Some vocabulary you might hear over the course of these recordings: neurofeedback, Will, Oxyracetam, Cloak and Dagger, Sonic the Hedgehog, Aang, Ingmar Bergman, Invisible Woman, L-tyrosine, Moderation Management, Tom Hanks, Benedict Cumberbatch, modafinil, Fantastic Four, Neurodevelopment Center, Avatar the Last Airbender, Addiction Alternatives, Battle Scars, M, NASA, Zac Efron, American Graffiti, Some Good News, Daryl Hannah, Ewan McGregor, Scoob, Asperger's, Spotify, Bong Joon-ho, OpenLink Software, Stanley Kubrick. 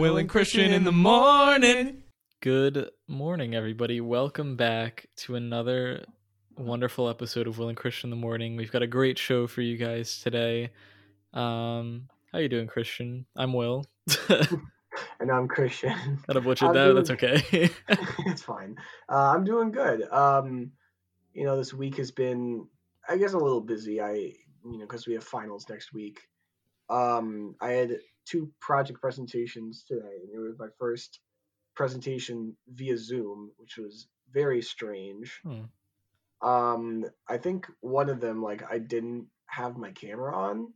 Will and Christian in the morning. Good morning, everybody. Welcome back to another wonderful episode of Will and Christian in the morning. We've got a great show for you guys today. How you doing, Christian? I'm Will. And I'm Christian. Gotta butcher that. That's okay. It's fine. I'm doing good. This week has been, I guess, a little busy. Because we have finals next week. I had two project presentations today, and it was my first presentation via Zoom, which was very strange. I think one of them, I didn't have my camera on,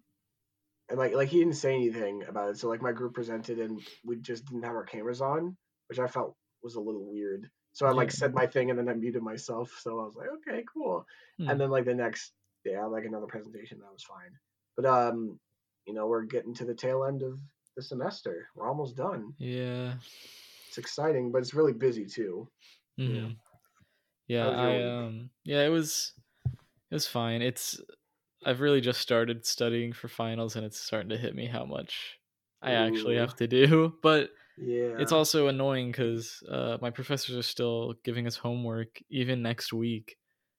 and he didn't say anything about it. So my group presented, and we just didn't have our cameras on, which I felt was a little weird. So I said my thing, and then I muted myself. So I was like, okay, cool. Mm. And then the next day, I had another presentation that was fine. But we're getting to the tail end of the semester. We're almost done. Yeah. It's exciting, but it's really busy too. Mm-hmm. Yeah. It was fine. I've really just started studying for finals, and it's starting to hit me how much I actually have to do. But yeah, it's also annoying because my professors are still giving us homework even next week.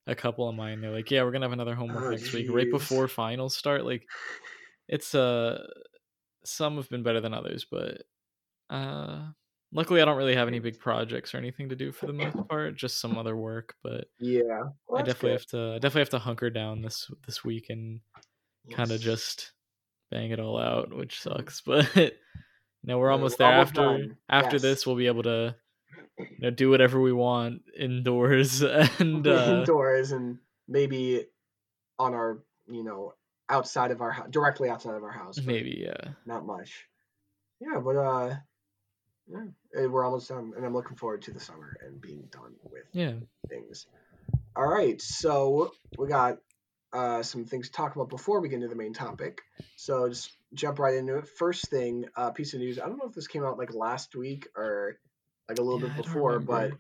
A couple of mine, they're like, yeah, we're gonna have another homework next week right before finals start. It's some have been better than others, but luckily I don't really have any big projects or anything to do for the most part, just some other work. But yeah, I definitely have to hunker down this week and kind of just bang it all out, which sucks. But we're almost there. After this, we'll be able to do whatever we want indoors and maybe on our outside of our house, directly outside of our house. Maybe, yeah. Not much. Yeah, but we're almost done, and I'm looking forward to the summer and being done with things. All right, so we got some things to talk about before we get into the main topic. So just jump right into it. First thing, piece of news. I don't know if this came out last week or a little bit before, but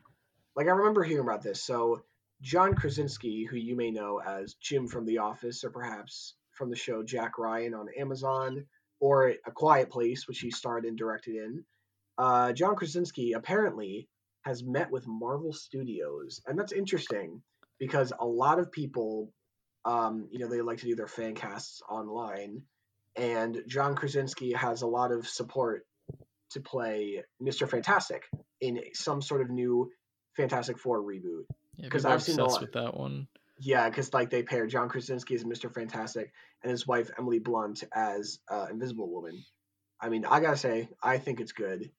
I remember hearing about this. So John Krasinski, who you may know as Jim from The Office, or perhaps from the show Jack Ryan on Amazon, or A Quiet Place, which he starred and directed in. John Krasinski apparently has met with Marvel Studios, and that's interesting because a lot of people, they like to do their fan casts online, and John Krasinski has a lot of support to play Mr. Fantastic in some sort of new Fantastic Four reboot. Because I've seen a lot with that one. Yeah, because they pair John Krasinski as Mr. Fantastic and his wife Emily Blunt as Invisible Woman. I mean, I gotta say, I think it's good.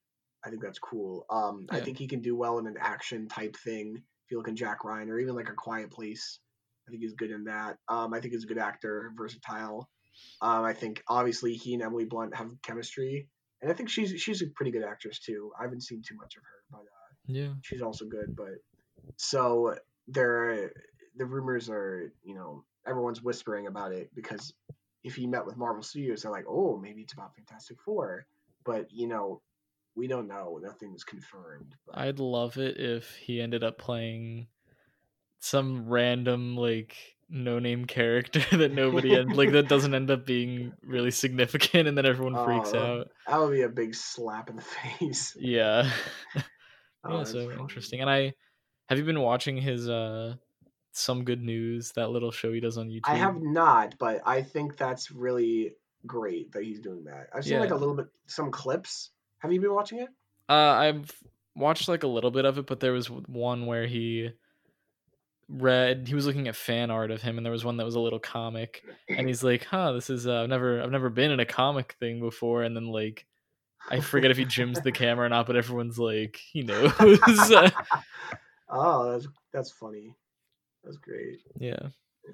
I think that's cool. I think he can do well in an action type thing. If you look in Jack Ryan or even A Quiet Place, I think he's good in that. I think he's a good actor, versatile. I think obviously he and Emily Blunt have chemistry, and I think she's a pretty good actress too. I haven't seen too much of her, but she's also good. But so the rumors are, everyone's whispering about it because if he met with Marvel Studios, they're like, oh, maybe it's about Fantastic Four. But, we don't know. Nothing was confirmed. But I'd love it if he ended up playing some random, no-name character that nobody that doesn't end up being really significant, and then everyone freaks out. That would be a big slap in the face. Yeah. So interesting. And have you been watching his Some Good News, that little show he does on YouTube? I have not, but I think that's really great that he's doing that. I've seen a little bit, some clips. Have you been watching it? I've watched a little bit of it, but there was one where he was looking at fan art of him, and there was one that was a little comic, and he's like, this is I've never been in a comic thing before, and then I forget if he gyms the camera or not, but everyone's like, he knows. Oh, that's funny. That's great. Yeah.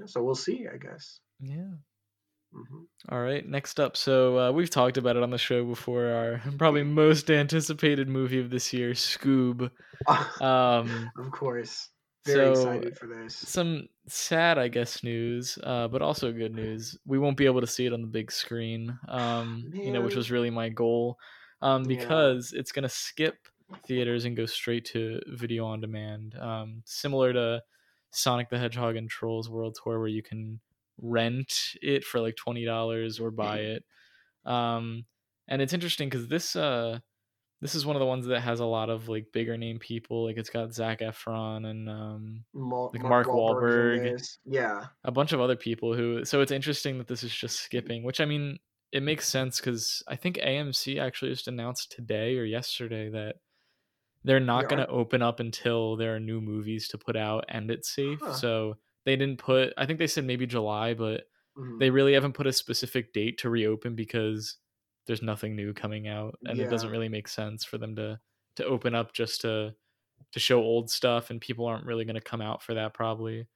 So we'll see, I guess. Yeah. Mm-hmm. All right. Next up. So we've talked about it on the show before. Our probably most anticipated movie of this year, Scoob. Of course. Very excited for this. Some sad, I guess, news, but also good news. We won't be able to see it on the big screen, which was really my goal, because it's going to skip theaters and go straight to video on demand, similar to Sonic the Hedgehog and Trolls World Tour, where you can rent it for $20 or buy it. And it's interesting because this This is one of the ones that has a lot of like bigger name people. Like it's got Zac Efron and Mark Wahlberg. Yeah. A bunch of other people who, so it's interesting that this is just skipping, which I mean, it makes sense because I think AMC actually just announced today or yesterday that they're not going to open up until there are new movies to put out and it's safe. Huh. So they didn't put, I think they said maybe July, but they really haven't put a specific date to reopen because there's nothing new coming out and it doesn't really make sense for them to open up just to show old stuff, and people aren't really going to come out for that probably.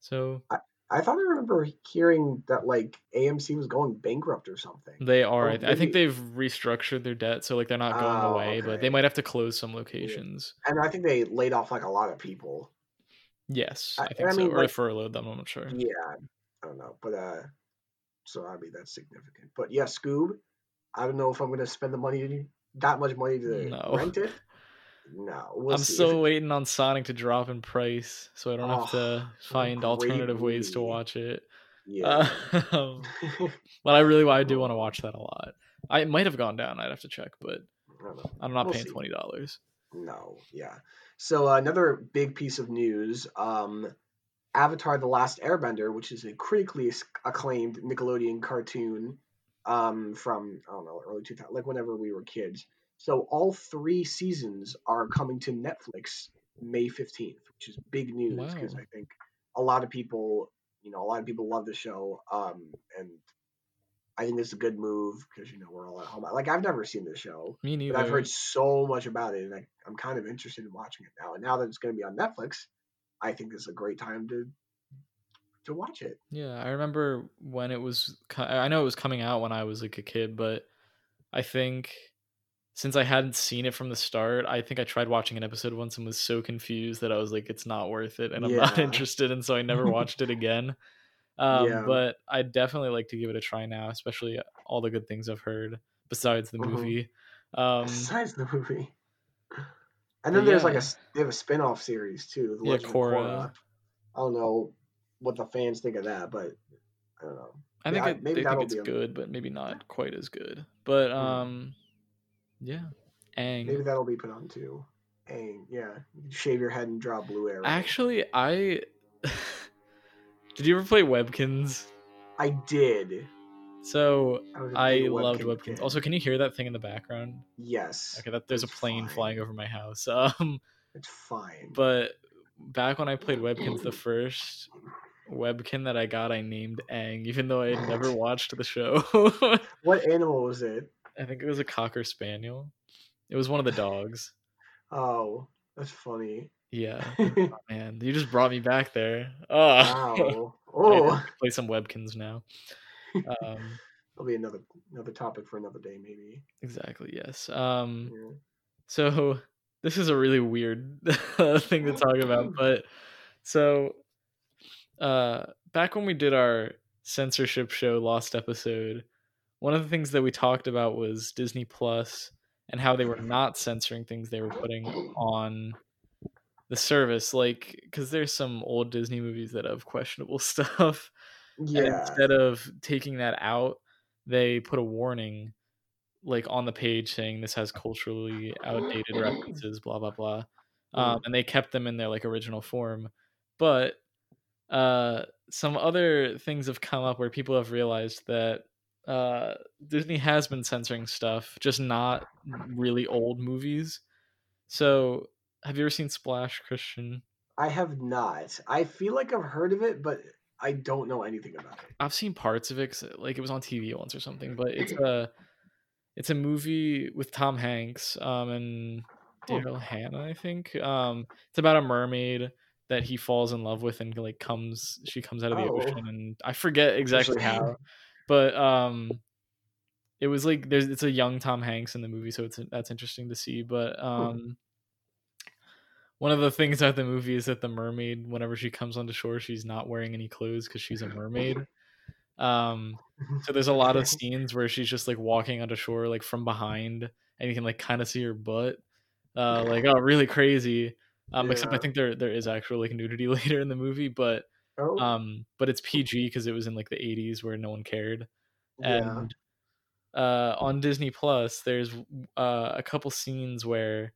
So I thought I remember hearing that like AMC was going bankrupt or something. They are. I think they've restructured their debt. So like they're not going away, but they might have to close some locations. And I think they laid off like a lot of people. Yes. I think so. Or like, furloughed them. I'm not sure. Yeah. I don't know. But so I mean, that's significant, but yeah, Scoob. I don't know if I'm going to spend the money, that much money to rent it. No. We'll I'm see. Still waiting on Sonic to drop in price, so I don't have to find alternative ways to watch it. Yeah. But I do want to watch that a lot. I might have gone down. I'd have to check, but I'm not paying $20. No. Yeah. So another big piece of news, Avatar: The Last Airbender, which is a critically acclaimed Nickelodeon cartoon from early 2000, like whenever we were kids. So all three seasons are coming to Netflix May 15th, which is big news because I think a lot of people love the show, and I think it's a good move because we're all at home. Like I've never seen the show, me neither, but I've heard so much about it, and I'm kind of interested in watching it now. And now that it's going to be on Netflix, I think it's a great time to watch it. Yeah, I remember when it was, I know it was coming out when I was like a kid, but I think since I hadn't seen it from the start, I think I tried watching an episode once and was so confused that I was like, it's not worth it and I'm not interested, and so I never watched it again. But I definitely like to give it a try now, especially all the good things I've heard besides the movie. Besides the movie. And then there's they have a spin-off series too. The Legend of Korra. I don't know what the fans think of that, but I don't know. I think it's good, but maybe not quite as good. But Aang. Maybe that'll be put on too. Aang, yeah. You shave your head and draw blue arrows. Actually, I did you ever play Webkinz? I did. So I loved Webkinz. Also, can you hear that thing in the background? Yes. Okay, there's a plane flying over my house. It's fine. But back when I played Webkinz, the first Webkin that I got, I named Aang, even though I had never watched the show. What animal was it? I think it was a cocker spaniel. It was one of the dogs. Oh, that's funny. Yeah. Man, you just brought me back there. Oh, wow. Oh. Play some Webkinz now. It'll be another topic for another day, maybe. Exactly. Yes. So this is a really weird thing to talk about, but so back when we did our censorship show Lost episode, one of the things that we talked about was Disney Plus and how they were not censoring things they were putting on the service, like because there's some old Disney movies that have questionable stuff. Yeah. And instead of taking that out, they put a warning like on the page saying this has culturally outdated references, blah blah blah. And they kept them in their like original form, but some other things have come up where people have realized that Disney has been censoring stuff, just not really old movies. So have you ever seen Splash, Christian? I have not. I feel like I've heard of it, but I don't know anything about it. I've seen parts of it, 'cause, like it was on TV once or something, but it's a movie with Tom Hanks and Daryl Hannah, I think. It's about a mermaid that he falls in love with, and like she comes out of the ocean, and I forget exactly how, but it was like it's a young Tom Hanks in the movie, so that's interesting to see. But one of the things about the movie is that the mermaid, whenever she comes onto shore, she's not wearing any clothes because she's a mermaid. So there's a lot of scenes where she's just like walking onto shore, like from behind, and you can like kind of see her butt, really crazy. Except I think there is actual like nudity later in the movie, but it's PG because it was in like the 80s where no one cared, and on Disney Plus, there's a couple scenes where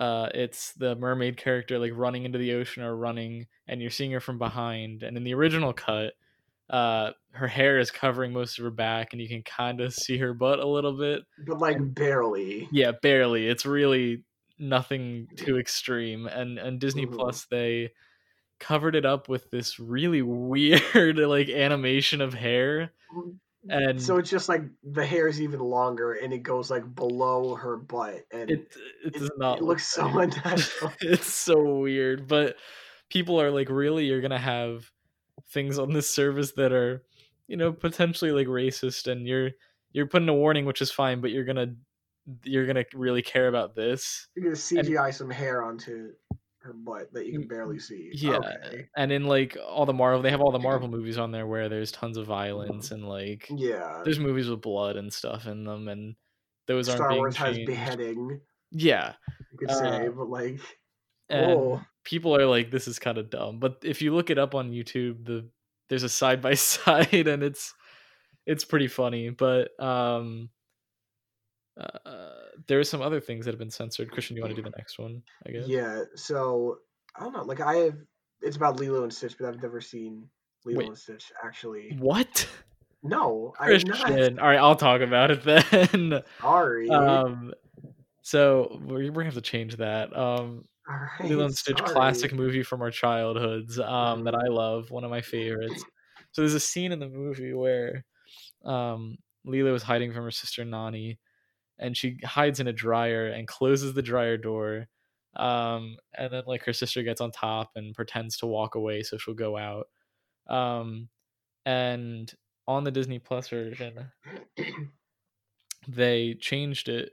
it's the mermaid character like running into the ocean or running, and you're seeing her from behind. And in the original cut, her hair is covering most of her back, and you can kind of see her butt a little bit, but like barely. Yeah, barely. It's really nothing too extreme. And Disney Plus, they covered it up with this really weird like animation of hair. And so it's just like the hair is even longer and it goes like below her butt, and it looks so unnatural. It's so weird. But people are like, really, you're gonna have things on this service that are, you know, potentially like racist, and you're putting a warning, which is fine, but you're gonna really care about this. You're gonna CGI some hair onto her butt that you can barely see. Yeah. Okay. And in like all the Marvel, they have all the Marvel movies on there where there's tons of violence and like, yeah, there's movies with blood and stuff in them, and those aren't Star Wars has beheading. Yeah, you could say, but like, whoa. People are like, this is kind of dumb. But if you look it up on YouTube, there's a side by side, and it's pretty funny. But there are some other things that have been censored. Christian, you want to do the next one, I guess? Yeah, so I don't know, like it's about Lilo and Stitch, but I've never seen Lilo and Stitch actually. What? No, Christian. I'm not. All right, I'll talk about it then. Sorry. So we're gonna have to change that. All right, Lilo and Stitch, classic movie from our childhoods, that I love, one of my favorites. So there's a scene in the movie where Lilo is hiding from her sister Nani, and she hides in a dryer and closes the dryer door. And then like her sister gets on top and pretends to walk away, so she'll go out. And on the Disney Plus version, they changed it.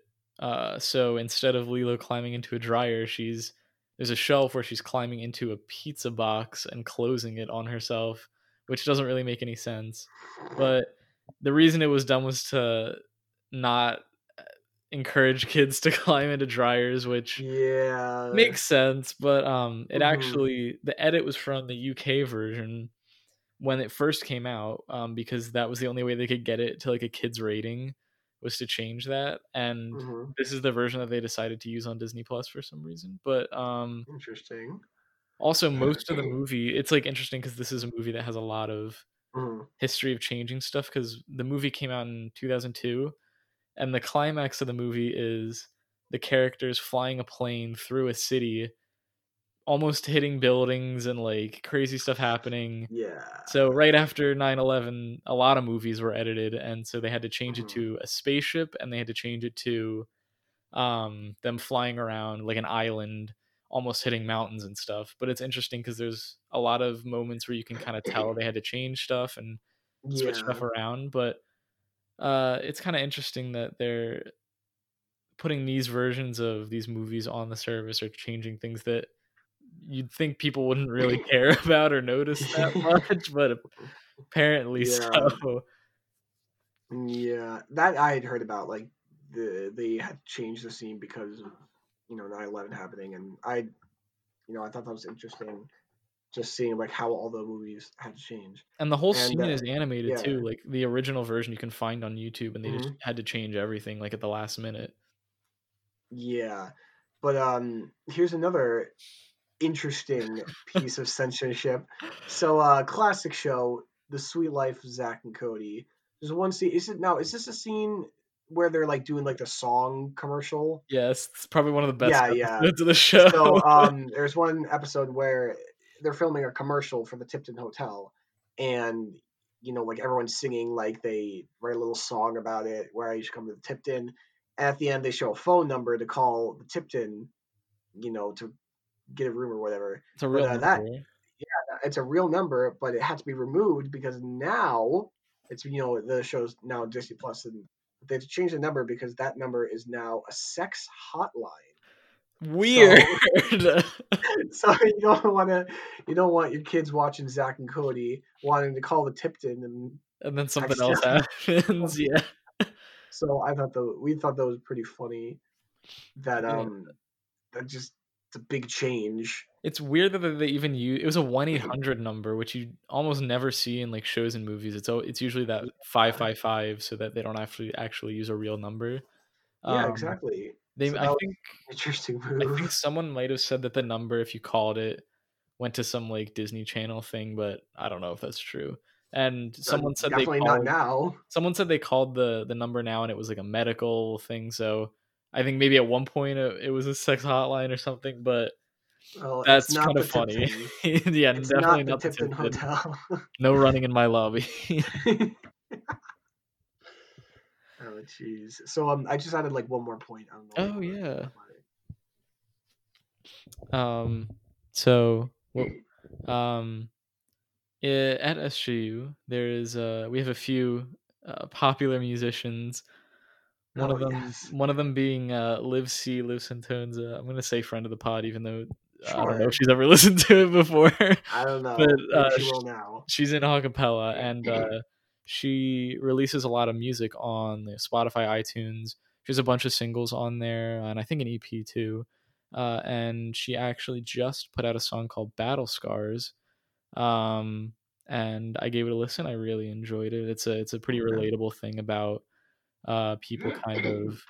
So instead of Lilo climbing into a dryer, there's a shelf where she's climbing into a pizza box and closing it on herself, which doesn't really make any sense. But the reason it was done was to not encourage kids to climb into dryers, which makes sense. But it actually, the edit was from the UK version when it first came out, because that was the only way they could get it to like a kid's rating, was to change that. And this is the version that they decided to use on Disney Plus for some reason. But interesting. Also, most of the movie, it's like interesting because this is a movie that has a lot of history of changing stuff, because the movie came out in 2002. And the climax of the movie is the characters flying a plane through a city, almost hitting buildings and like crazy stuff happening. Yeah. So right after 9/11, a lot of movies were edited. And so they had to change it to a spaceship, and they had to change it to them flying around like an island, almost hitting mountains and stuff. But it's interesting because there's a lot of moments where you can kind of tell they had to change stuff and switch stuff around. But it's kind of interesting that they're putting these versions of these movies on the service, or changing things that you'd think people wouldn't really care about or notice that much, but apparently so. Yeah, that I had heard about, like they had changed the scene because of, you know, 9/11 happening, and I thought that was interesting. Just seeing like how all the movies had changed, and the whole scene is animated too. Like the original version you can find on YouTube, and they just had to change everything like at the last minute. Yeah, but here's another interesting piece of censorship. So, classic show, The Sweet Life of Zack and Cody. There's one scene. Is this a scene where they're like doing like the song commercial? Yes, it's probably one of the best episodes of the show. So, there's one episode where they're filming a commercial for the Tipton Hotel, and you know, like everyone's singing, like they write a little song about it, where I should come to the Tipton. And at the end, they show a phone number to call the Tipton, you know, to get a room or whatever. It's a real number. It's a real number, but it had to be removed because now it's, you know, the show's now Disney Plus, and they had to change the number because that number is now a sex hotline. Weird. So you don't want your kids watching Zack and Cody wanting to call the Tipton and then something else happens. Yeah. So we thought that was pretty funny. That that just It's a big change. It's weird that they even use, it was a 1-800 number, which you almost never see in like shows and movies. It's usually that 555, so that they don't actually use a real number. Yeah, exactly. I think someone might have said that the number, if you called it, went to some like Disney Channel thing, but I don't know if that's true. And someone said definitely not now. Someone said they called the number now, and it was like a medical thing. So I think maybe at one point it was a sex hotline or something, but. Well, that's kind of funny. Yeah, it's definitely not the Tipton Hotel. No running in my lobby. Oh, jeez. So I just added like one more point on the at SJU there is we have a few popular musicians. One of them being Liv Centone's I'm gonna say friend of the pod, even though I don't know if she's ever listened to it before. I don't know. But she will now. She's in a cappella, and she releases a lot of music on Spotify, iTunes. She has a bunch of singles on there, and I think an EP too. And she actually just put out a song called Battle Scars. And I gave it a listen. I really enjoyed it. It's a pretty relatable thing about people kind of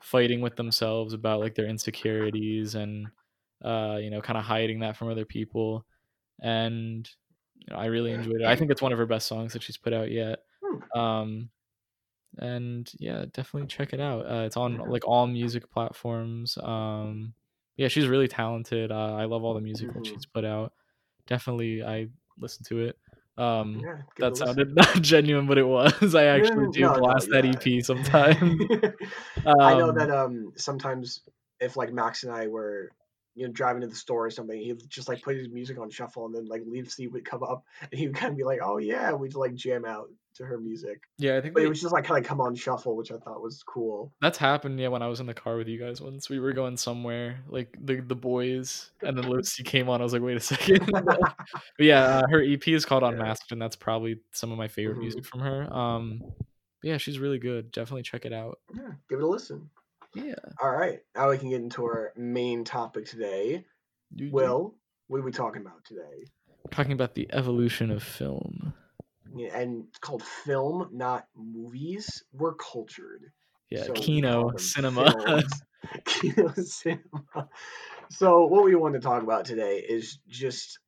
fighting with themselves about like their insecurities and kind of hiding that from other people, and I really enjoyed it. I think it's one of her best songs that she's put out yet. And yeah, definitely check it out. It's on like all music platforms. She's really talented. I love all the music that she's put out. Definitely I listened to it. That sounded not genuine, but it was. I actually blast that EP sometimes. I know that sometimes if like Max and I were driving to the store or something, he'd just like put his music on shuffle, and then like Leaf C would come up and he would kind of be like, oh yeah, we'd like jam out to her music. Yeah, I think it was just like kind of come on shuffle, which I thought was cool. That's happened, yeah, when I was in the car with you guys once. We were going somewhere, like the boys, and then Leaf C came on. I was like, wait a second. But yeah, her EP is called Unmasked, and that's probably some of my favorite music from her. Yeah, she's really good. Definitely check it out. Yeah, give it a listen. Yeah. All right. Now we can get into our main topic today. Will, what are we talking about today? Talking about the evolution of film. Yeah, and it's called film, not movies. We're cultured. Yeah, so kino, cinema. Kino, cinema. So what we want to talk about today is just,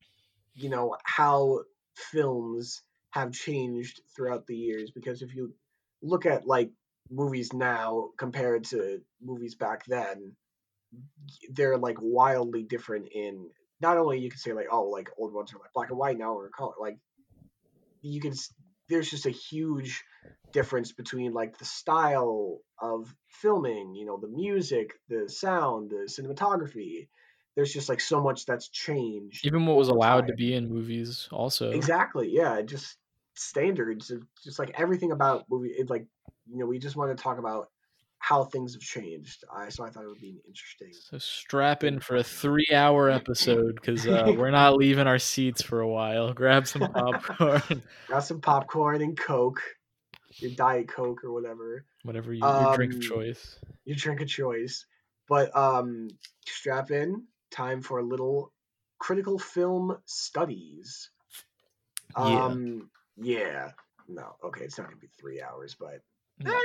how films have changed throughout the years. Because if you look at, like, movies now compared to movies back then, they're like wildly different. In not only you can say like, oh, like old ones are like black and white, now we're color. Like you can, there's just a huge difference between like the style of filming, the music, the sound, the cinematography. There's just like so much that's changed. Even what was allowed to be in movies also. Exactly. Yeah. Just standards, just like everything about movie. It's like, we just want to talk about how things have changed. So I thought it would be interesting. So strap in for a 3-hour episode, because we're not leaving our seats for a while. Grab some popcorn. Grab some popcorn and Coke, your Diet Coke or whatever. Whatever your drink of choice. Your drink of choice. But strap in. Time for a little critical film studies. Yeah. No. Okay, it's not going to be 3 hours, but...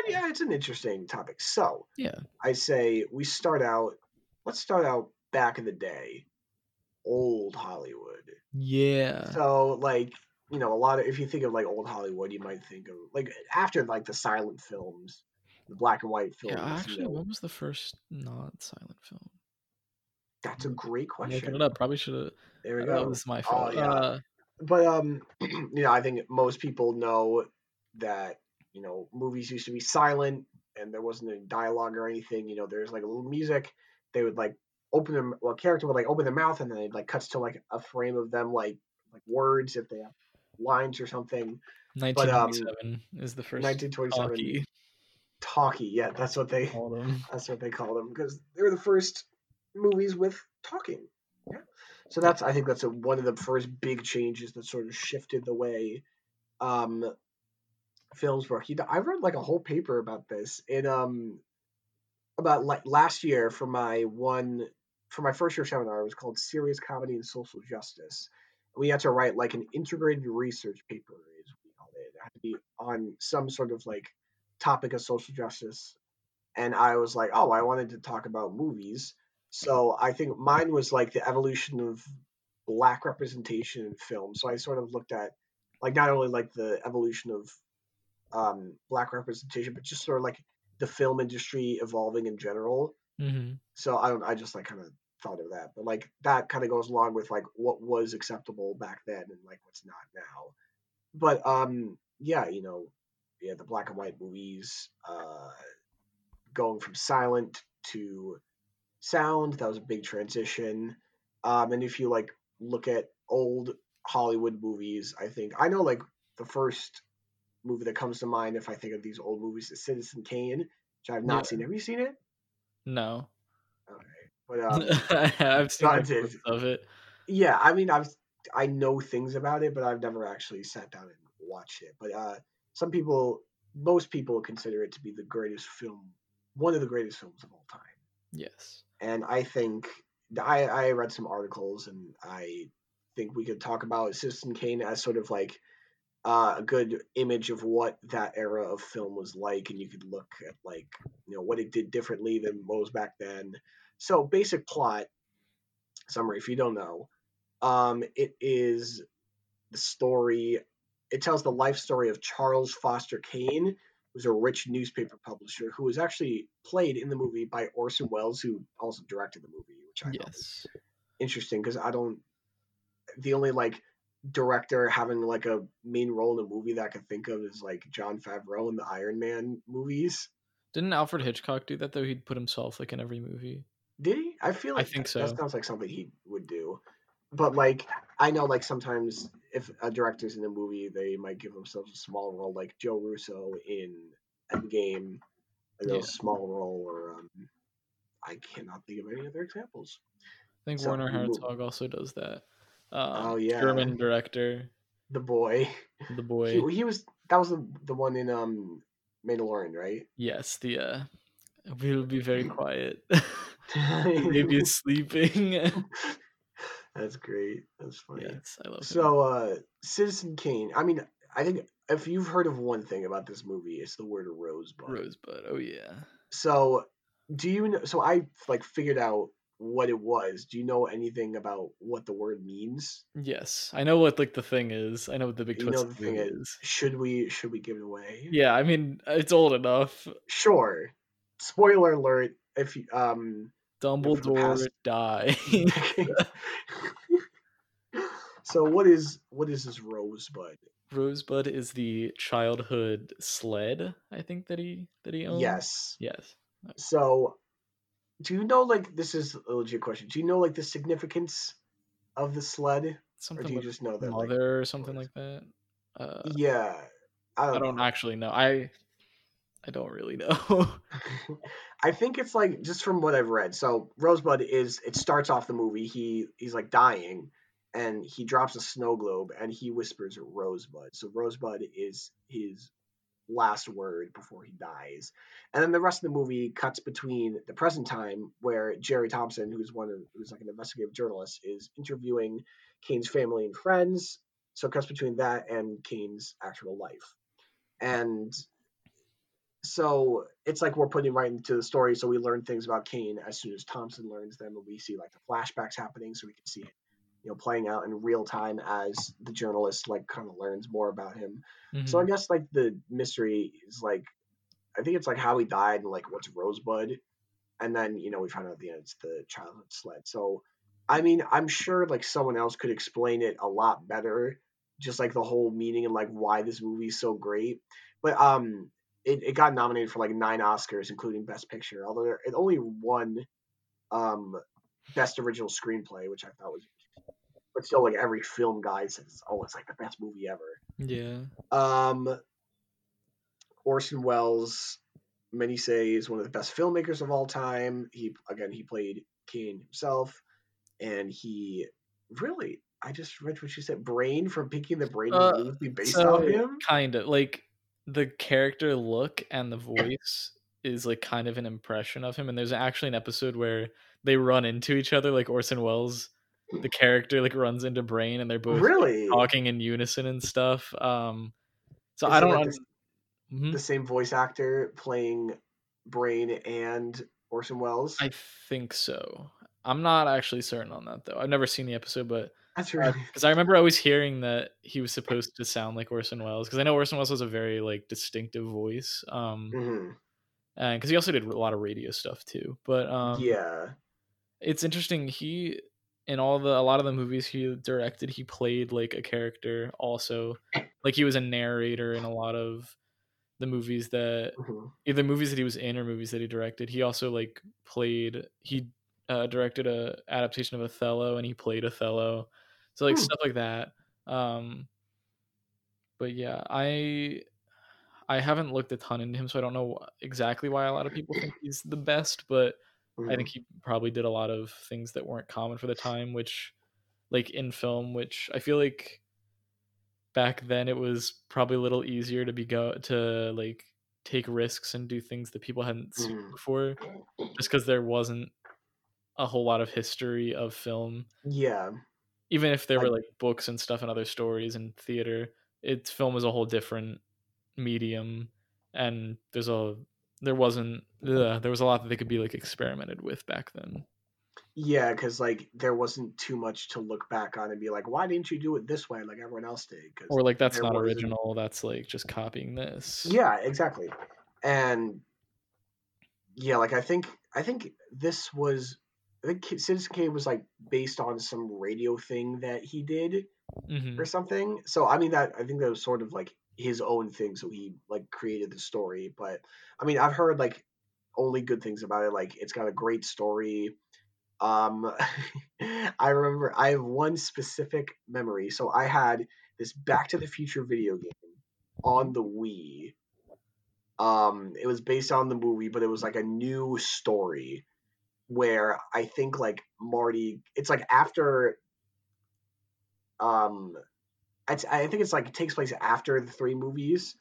yeah, it's an interesting topic. So yeah, I say let's start out back in the day, old Hollywood. Yeah. So like, a lot of, if you think of like old Hollywood, you might think of like after like the silent films, the black and white films. Yeah, actually, what was the first non-silent film? That's a great question. Looking it up. Probably should have. There we go. That was my fault. Oh, yeah. But I think most people know that. Movies used to be silent and there wasn't any dialogue or anything. There's like a little music. They would like open them. Well, a character would like open their mouth and then it like cuts to like a frame of them like words if they have lines or something. 1927 is the first. 1927 talkie. Yeah, that's what they called them because they were the first movies with talking. Yeah. So I think that's one of the first big changes that sort of shifted the way films were. I read like a whole paper about this in about like last year for my one for my first year seminar, it was called Serious Comedy and Social Justice. We had to write like an integrated research paper, as we called it. It had to be on some sort of like topic of social justice. And I was like, oh, I wanted to talk about movies. So I think mine was like the evolution of Black representation in film. So I sort of looked at like not only like the evolution of Black representation, but just sort of like the film industry evolving in general. Mm-hmm. So I just like kind of thought of that, but like that kind of goes along with like what was acceptable back then and like what's not now. But yeah, you know, yeah, the black and white movies, going from silent to sound, that was a big transition. And if you like look at old Hollywood movies, I think I know like the first movie that comes to mind if I think of these old movies is Citizen Kane, which I've not seen. Have you seen it? No. Okay. But I've seen of it. Yeah, I mean I know things about it, but I've never actually sat down and watched it. But most people consider it to be the greatest film, one of the greatest films of all time. Yes. And I think I read some articles, and I think we could talk about Citizen Kane as sort of like a good image of what that era of film was like, and you could look at like, you know, what it did differently than what was back then. So basic plot summary, if you don't know, it is the story. It tells the life story of Charles Foster Kane, who's a rich newspaper publisher who was actually played in the movie by Orson Welles, who also directed the movie, which I thought was interesting because the only like director having like a main role in a movie that I could think of is like Jon Favreau in the Iron Man movies. Didn't Alfred Hitchcock do that though? He'd put himself like in every movie. Did he? I feel like I think so. That sounds like something he would do. But like I know like sometimes if a director's in a movie, they might give themselves a small role, like Joe Russo in Endgame, a small role, or I cannot think of any other examples. I think Werner Herzog also does that. German director. The boy. He was the one in Mandalorian, right? Yes, the we'll be very quiet. Maybe he's sleeping. That's great. That's funny. Yes, I love it. So, Citizen Kane. I mean, I think if you've heard of one thing about this movie, it's the word Rosebud. Rosebud. Oh yeah. So, do you know? So I like figured out what it was. Do you know anything about what the word means? Yes, I know what like the thing is. I know what the big twist is. Should we give it away? Yeah, I mean it's old enough. Sure. Spoiler alert. If you Dumbledore died. So what is this Rosebud? Rosebud is the childhood sled, I think, that he owned. Yes. So do you know like this is a legit question? Do you know like the significance of the sled? Something or do you just know that mother like, or something like that? Yeah. I don't actually know. I don't really know. I think it's like just from what I've read. So Rosebud it starts off the movie. He's like dying, and he drops a snow globe, and he whispers Rosebud. So Rosebud is his last word before he dies. And then the rest of the movie cuts between the present time where Jerry Thompson, who's like an investigative journalist, is interviewing Kane's family and friends. So it cuts between that and Kane's actual life. And so it's like we're putting right into the story. So we learn things about Kane as soon as Thompson learns them, and we see like the flashbacks happening, so we can see it, you know, playing out in real time as the journalist like kind of learns more about him. Mm-hmm. So I guess like the mystery is like, I think it's like how he died and like what's Rosebud, and then, you know, we find out at the end it's the childhood sled. So I mean, I'm sure like someone else could explain it a lot better, just like the whole meaning and like why this movie is so great. But It got nominated for like 9 Oscars, including Best Picture, although it only won Best Original Screenplay, which I thought was interesting. But still, like every film guy says, oh, it's like the best movie ever. Yeah. Orson Welles, many say, is one of the best filmmakers of all time. He played Kane himself, and he really, I just read what you said, Brain from Pinky and the Brain is based on him. Kind of like. The character look and the voice is like kind of an impression of him. And there's actually an episode where they run into each other, like Orson Welles, the character, like runs into Brain, and they're both really talking in unison and stuff. So I don't know. The same voice actor playing Brain and Orson Welles? I think so. I'm not actually certain on that though. I've never seen the episode, but that's right. Because I remember always hearing that he was supposed to sound like Orson Welles, because I know Orson Welles has a very like distinctive voice. And because he also did a lot of radio stuff too. But yeah, it's interesting. He in all the a lot of the movies he directed, he played like a character also. Like he was a narrator in a lot of the movies that either movies that he was in or movies that he directed. He also like played directed a adaptation of Othello, and he played Othello, so like stuff like that. But yeah, I haven't looked a ton into him, so I don't know exactly why a lot of people think he's the best, but I think he probably did a lot of things that weren't common for the time, which like in film, which I feel like back then it was probably a little easier to to like take risks and do things that people hadn't seen before, just because there wasn't a whole lot of history of film. Yeah, even if there were like books and stuff and other stories and theater, it's film is a whole different medium, and there was a lot that they could be like experimented with back then. Yeah, because like there wasn't too much to look back on and be like, why didn't you do it this way like everyone else did, or like that's not original, that's like just copying this. Yeah, exactly. And yeah, like I think this was, I think Citizen Kane was like based on some radio thing that he did or something. So I mean I think that was sort of like his own thing. So he like created the story, but I mean, I've heard like only good things about it. Like it's got a great story. I have one specific memory. So I had this Back to the Future video game on the Wii. It was based on the movie, but it was like a new story where I think like Marty, it's like after, I think it's like, it takes place after the three movies,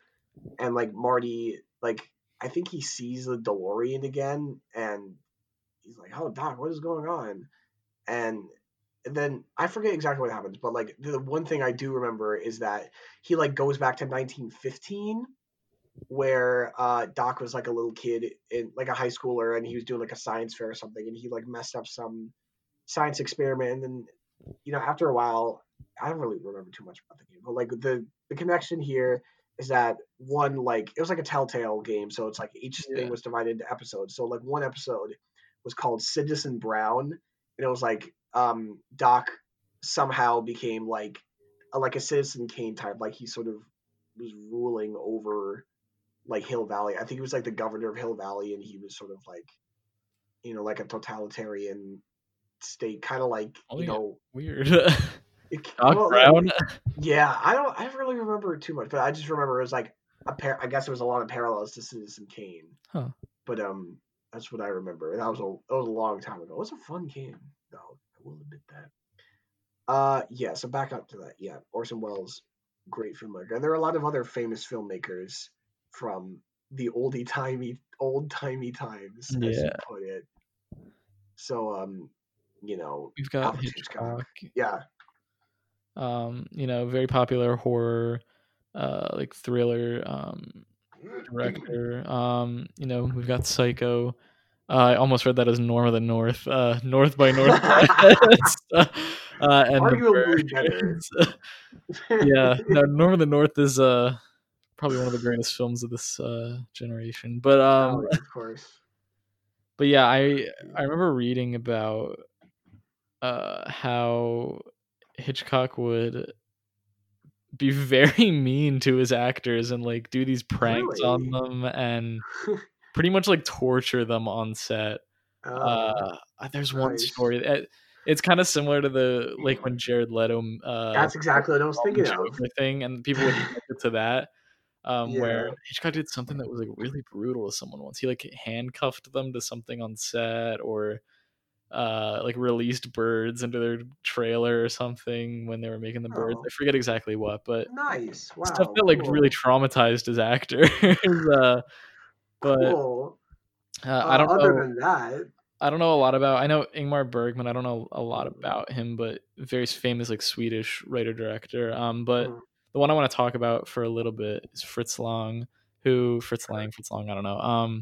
and like Marty, like, I think he sees the DeLorean again, and he's like, oh Doc, what is going on? And then I forget exactly what happens, but like the one thing I do remember is that he like goes back to 1915, where Doc was like a little kid in like a high schooler, and he was doing like a science fair or something, and he like messed up some science experiment, and then, you know, after a while, I don't really remember too much about the game, but like the connection here is that one, like it was like a Telltale game, so it's like each thing was divided into episodes. So like one episode was called Citizen Brown, and it was like Doc somehow became like a Citizen Kane type, like he sort of was ruling over like Hill Valley. I think he was like the governor of Hill Valley, and he was sort of like, you know, like a totalitarian state, kind of like know, weird. Doc Brown. Yeah, I really remember too much, but I just remember it was like I guess there was a lot of parallels to Citizen Kane. Huh. But that's what I remember, and that was a long time ago. It was a fun game, though. I will admit that. Yeah. So back up to that. Yeah, Orson Welles, great filmmaker, and there are a lot of other famous filmmakers from the old timey times, as you put it. So you know, we've got Hitchcock. Yeah. You know, very popular horror, like thriller, director. You know, we've got Psycho. I almost read that as Norm of the North. North by Northwest. And arguably better. Yeah, no, Norm of the North is probably one of the greatest films of this generation. But of course. But yeah, I remember reading about how Hitchcock would be very mean to his actors and like do these pranks on them and pretty much like torture them on set. There's one story, it's kind of similar to the like when Jared Leto that's exactly what I was thinking of thing, and people would connect to that. Where Hitchcock did something that was like really brutal to someone once. He like handcuffed them to something on set, or like released birds into their trailer or something when they were making the birds. I forget exactly what, but nice. Wow, stuff that like really traumatized his actor. But I don't know a lot about. I know Ingmar Bergman. I don't know a lot about him, but very famous like Swedish writer director. But the one I want to talk about for a little bit is Fritz Lang. I don't know.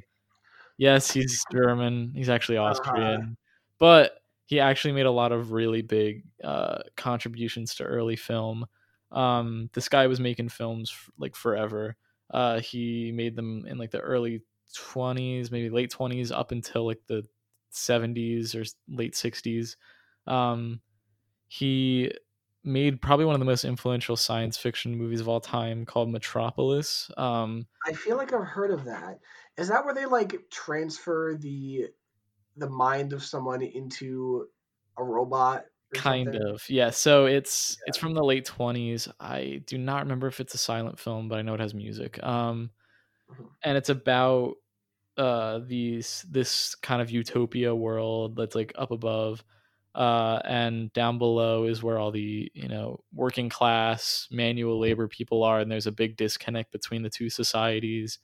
Yes, he's German. He's actually Austrian, but he actually made a lot of really big contributions to early film. This guy was making films like forever. He made them in like the early 20s, maybe late 20s, up until like the 70s or late 60s. He made probably one of the most influential science fiction movies of all time called Metropolis. I feel like I've heard of that. Is that where they like transfer the mind of someone into a robot? Kind of. Yeah. So it's from the late 20s. I do not remember if it's a silent film, but I know it has music. And it's about this kind of utopia world that's like up above, and down below is where all the, you know, working class manual labor people are, and there's a big disconnect between the two societies.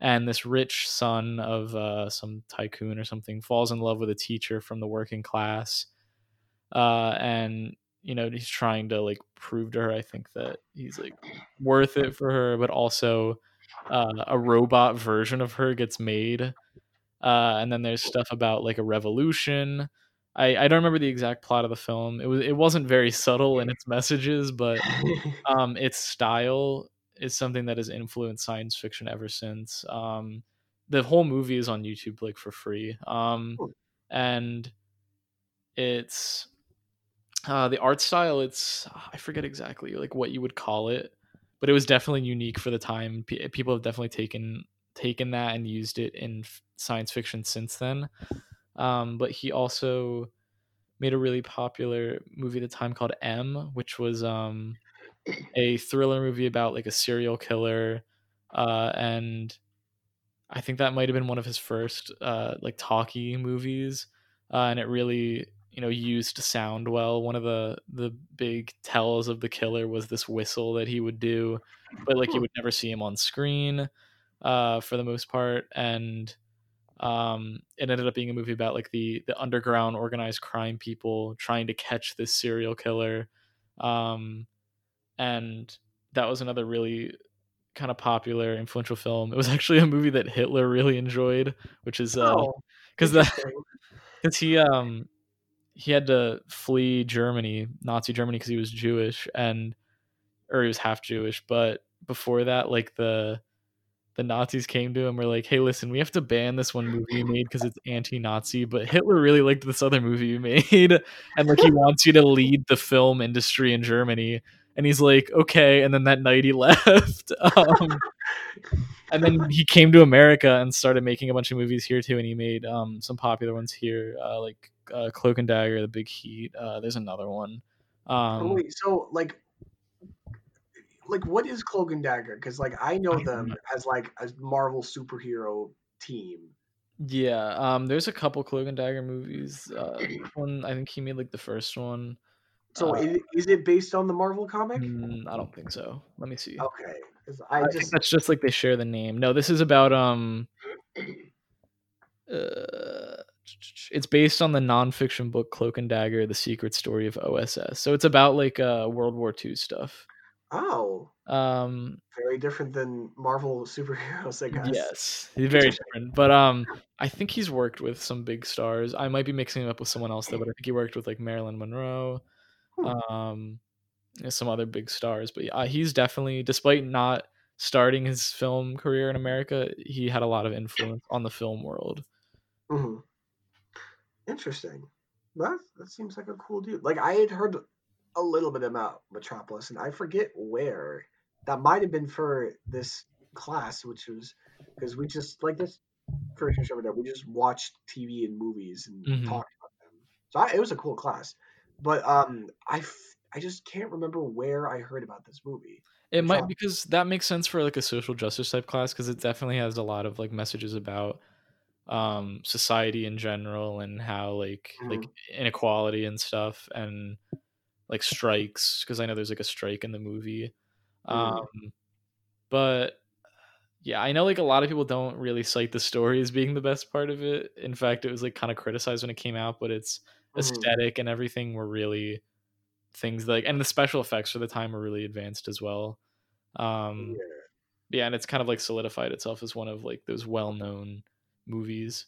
And this rich son of some tycoon or something falls in love with a teacher from the working class, and you know, he's trying to like prove to her, I think, that he's like worth it for her, but also a robot version of her gets made, and then there's stuff about like a revolution. I don't remember the exact plot of the film. It wasn't very subtle in its messages, but its style is something that has influenced science fiction ever since. The whole movie is on YouTube like for free, and it's the art style, it's, I forget exactly like what you would call it, but it was definitely unique for the time. People have definitely taken that and used it in science fiction since then. But he also made a really popular movie at the time called M, which was a thriller movie about like a serial killer. And I think that might have been one of his first like talkie movies. And it really, you know, used to sound well. One of the big tells of the killer was this whistle that he would do, but like you would never see him on screen for the most part. And it ended up being a movie about like the underground organized crime people trying to catch this serial killer. And that was another really kind of popular, influential film. It was actually a movie that Hitler really enjoyed, which is because he had to flee Germany, Nazi Germany, because he was Jewish or he was half Jewish. But before that, like the Nazis came to him, were like, "Hey, listen, we have to ban this one movie you made because it's anti-Nazi, but Hitler really liked this other movie you made, and like he wants you to lead the film industry in Germany." And he's like, "Okay." And then that night he left. And then he came to America and started making a bunch of movies here too. And he made some popular ones here, like Cloak and Dagger, The Big Heat. There's another one. So what is Cloak and Dagger? Because like I know them as like a Marvel superhero team. Yeah, there's a couple Cloak and Dagger movies. One I think he made like the first one. So is it based on the Marvel comic? I don't think so. Let me see. Okay, I think that's just like they share the name. No, this is about it's based on the nonfiction book Cloak and Dagger: The Secret Story of OSS. So it's about like World War II stuff. Oh. Very different than Marvel superheroes, I guess. Yes, very different. But I think he's worked with some big stars. I might be mixing him up with someone else though, but I think he worked with like Marilyn Monroe. Some other big stars, but he's definitely, despite not starting his film career in America, he had a lot of influence on the film world. Mm-hmm. Interesting. That seems like a cool dude. Like I had heard a little bit about Metropolis, and I forget where. That might have been for this class, which was because we just like this first show that we just watched TV and movies and talked about them. So it was a cool class. But I just can't remember where I heard about this movie. It might, because that makes sense for like a social justice type class, because it definitely has a lot of like messages about society in general and how like like inequality and stuff and like strikes, because I know there's like a strike in the movie. But Yeah, I know, like, a lot of people don't really cite the story as being the best part of it. In fact, it was, like, kind of criticized when it came out, but its aesthetic and everything were really things like, and the special effects for the time were really advanced as well. Yeah, and it's kind of, like, solidified itself as one of, like, those well-known movies.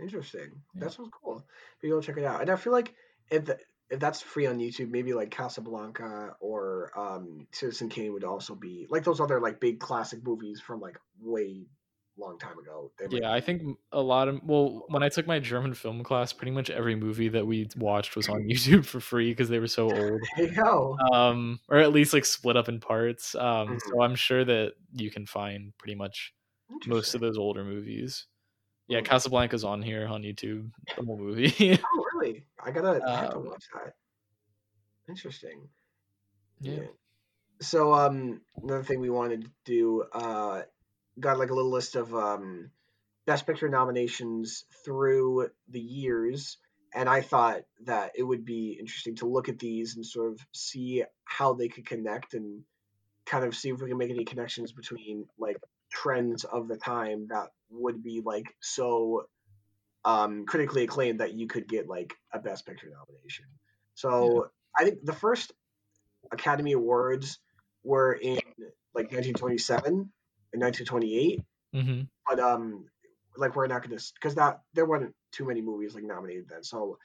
Interesting. Yeah. That sounds cool. Maybe I'll check it out. And I feel like if that's free on YouTube, maybe like Casablanca or Citizen Kane would also be like those other like big classic movies from like way long time ago. I think a lot of, well, when I took my German film class, pretty much every movie that we watched was on YouTube for free because they were so old. Or at least like split up in parts. So I'm sure that you can find pretty much most of those older movies. Yeah, Casablanca's on here on YouTube, the whole movie. Oh, really? I have to watch that. Interesting. Yeah. So, another thing we wanted to do, got like a little list of Best Picture nominations through the years, and I thought that it would be interesting to look at these and sort of see how they could connect and kind of see if we can make any connections between like trends of the time that would be like so critically acclaimed that you could get like a Best Picture nomination. So I think the first Academy Awards were in like 1927 and 1928, but like we're not going to, because that there weren't too many movies like nominated then. So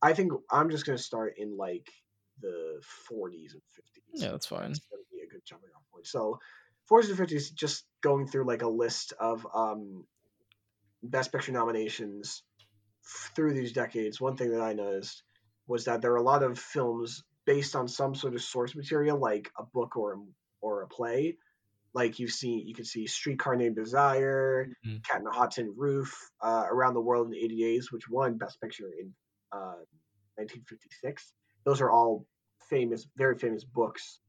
I think I'm just going to start in like the 40s and 50s. Yeah, that's fine. It's going to be a good jumping off point. So 40s and 50s, just going through like a list of Best Picture nominations through these decades. One thing that I noticed was that there were a lot of films based on some sort of source material, like a book or a play. Like you could see Streetcar Named Desire, Cat in a Hot Tin Roof, Around the World in 80 Days, which won Best Picture in 1956. Those are all famous, very famous books.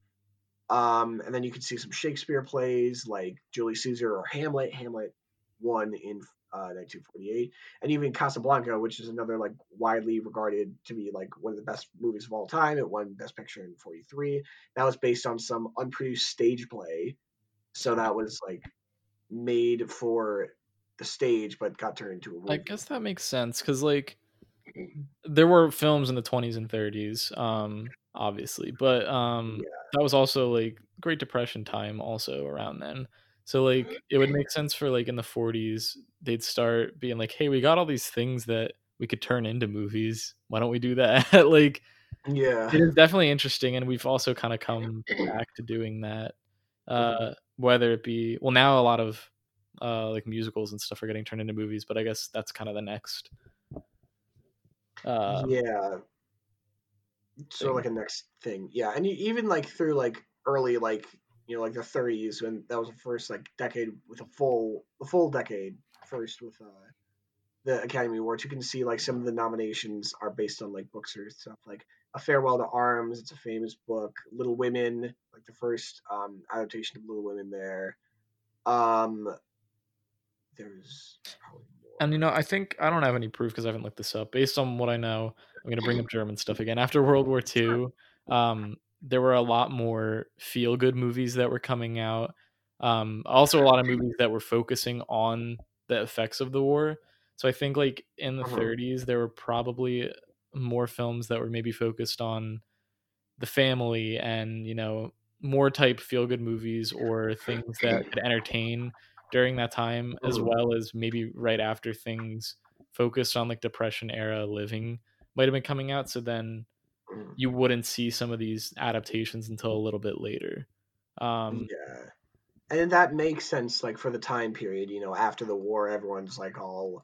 And then you can see some Shakespeare plays like Julius Caesar or Hamlet. Hamlet won in 1948, and even Casablanca, which is another like widely regarded to be like one of the best movies of all time. It won Best Picture in 1943. That was based on some unproduced stage play, so that was like made for the stage but got turned into a movie. I guess that makes sense because like there were films in the 20s and 30s. Obviously, but that was also like Great Depression time also around then, so like it would make sense for like in the 40s they'd start being like, hey, we got all these things that we could turn into movies, why don't we do that? Like, yeah, it is definitely interesting, and we've also kind of come back to doing that, whether it be, well, now a lot of like musicals and stuff are getting turned into movies, but I guess that's kind of the next so like a next thing. Yeah, and even like through like early, like, you know, like the 30s, when that was the first like decade with a full decade first with the Academy Awards, you can see like some of the nominations are based on like books or stuff, like A Farewell to Arms, it's a famous book, Little Women, like the first adaptation of Little Women there. There's probably more. And you know, I think I don't have any proof because I haven't looked this up. Based on what I know, I'm going to bring up German stuff again. After World War II, there were a lot more feel-good movies that were coming out. Also, a lot of movies that were focusing on the effects of the war. So I think like in the 30s, there were probably more films that were maybe focused on the family and, you know, more type feel-good movies or things that could entertain during that time, as well as maybe right after things focused on like Depression era living might have been coming out, so then you wouldn't see some of these adaptations until a little bit later. And that makes sense, like for the time period, you know, after the war, everyone's like all,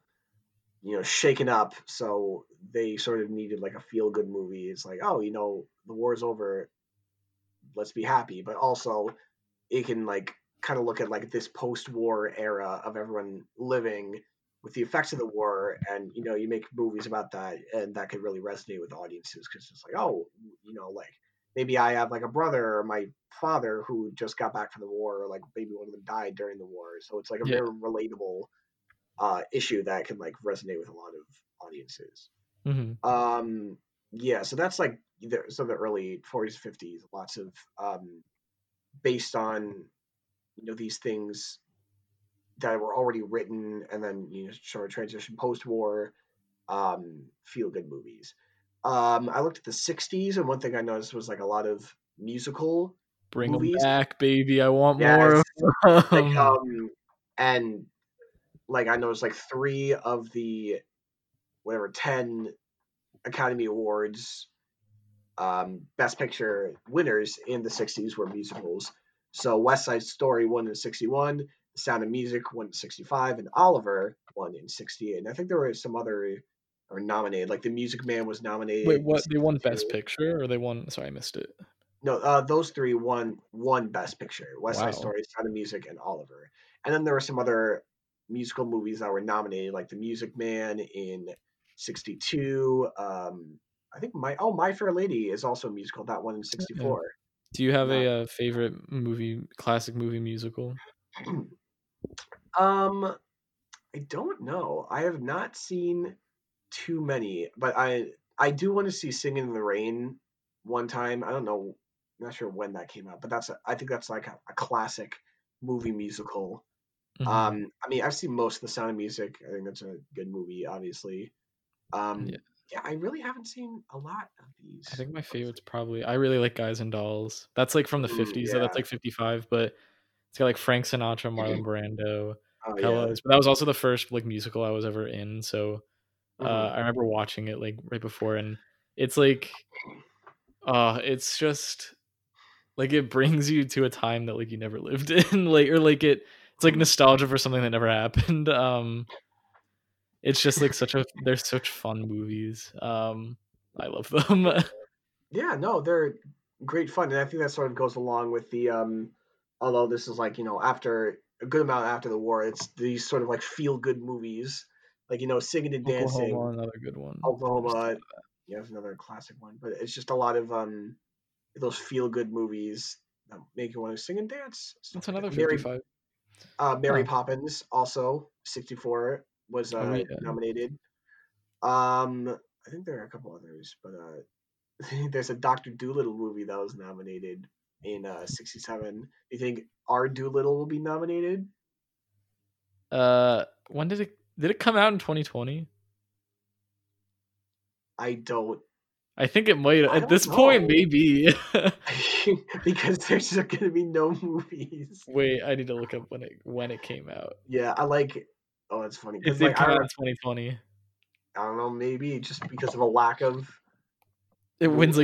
you know, shaken up, so they sort of needed like a feel-good movie. It's like, oh, you know, the war's over, let's be happy, but also it can like kind of look at like this post-war era of everyone living with the effects of the war, and you know, you make movies about that, and that could really resonate with audiences because it's like, oh, you know, like maybe I have like a brother or my father who just got back from the war, or like maybe one of them died during the war, so it's like a very relatable issue that can like resonate with a lot of audiences. So that's like some of the early 40s, 50s, lots of based on these things that were already written and then, sort of transition post-war feel-good movies. I looked at the 60s, and one thing I noticed was a lot of musical Bring movies. Them back, baby. I want more of them. I noticed 3 of the 10 Academy Awards Best Picture winners in the 60s were musicals. So West Side Story won in 61, The Sound of Music won in 65, and Oliver won in 68. And I think there were some other or nominated, The Music Man was nominated. Wait, what? They won Best Picture, or they won? Sorry, I missed it. No, those 3 won one Best Picture: West Side Story, Sound of Music, and Oliver. And then there were some other musical movies that were nominated, The Music Man in 62. I think My Fair Lady is also a musical. That one in 64. Do you have a favorite movie, classic movie musical? I don't know. I have not seen too many, but I do want to see Singing in the Rain one time. I don't know. I'm not sure when that came out, but I think that's a classic movie musical. Mm-hmm. I've seen most of The Sound of Music. I think that's a good movie, obviously. Yeah, I really haven't seen a lot of these. I think my favorite's probably, I really like Guys and Dolls. That's from the 50s, so that's 55, but it's got Frank Sinatra, Marlon Brando, But that was also the first musical I was ever in, so I remember watching it right before, and it's it's just it brings you to a time that you never lived in, it's nostalgia for something that never happened. It's just they're such fun movies. I love them. Yeah, no, they're great fun, and I think that sort of goes along with the although this is after a good amount after the war, it's these sort of feel good movies. Singing and Dancing. Oklahoma, another good one. Oklahoma, it's another classic one. But it's just a lot of those feel-good movies that make you want to sing and dance. That's another 55. Mary Poppins, also, 64, was nominated. I think there are a couple others. But there's a Dr. Dolittle movie that was nominated in 67. Do you think our Dolittle will be nominated? When did it... Did it come out in 2020? I think it might at this point, maybe. Because there's just going to be no movies. Wait, I need to look up when it came out. Yeah, oh, that's funny. It did come out in 2020. I don't know, maybe just because of a lack of. It wins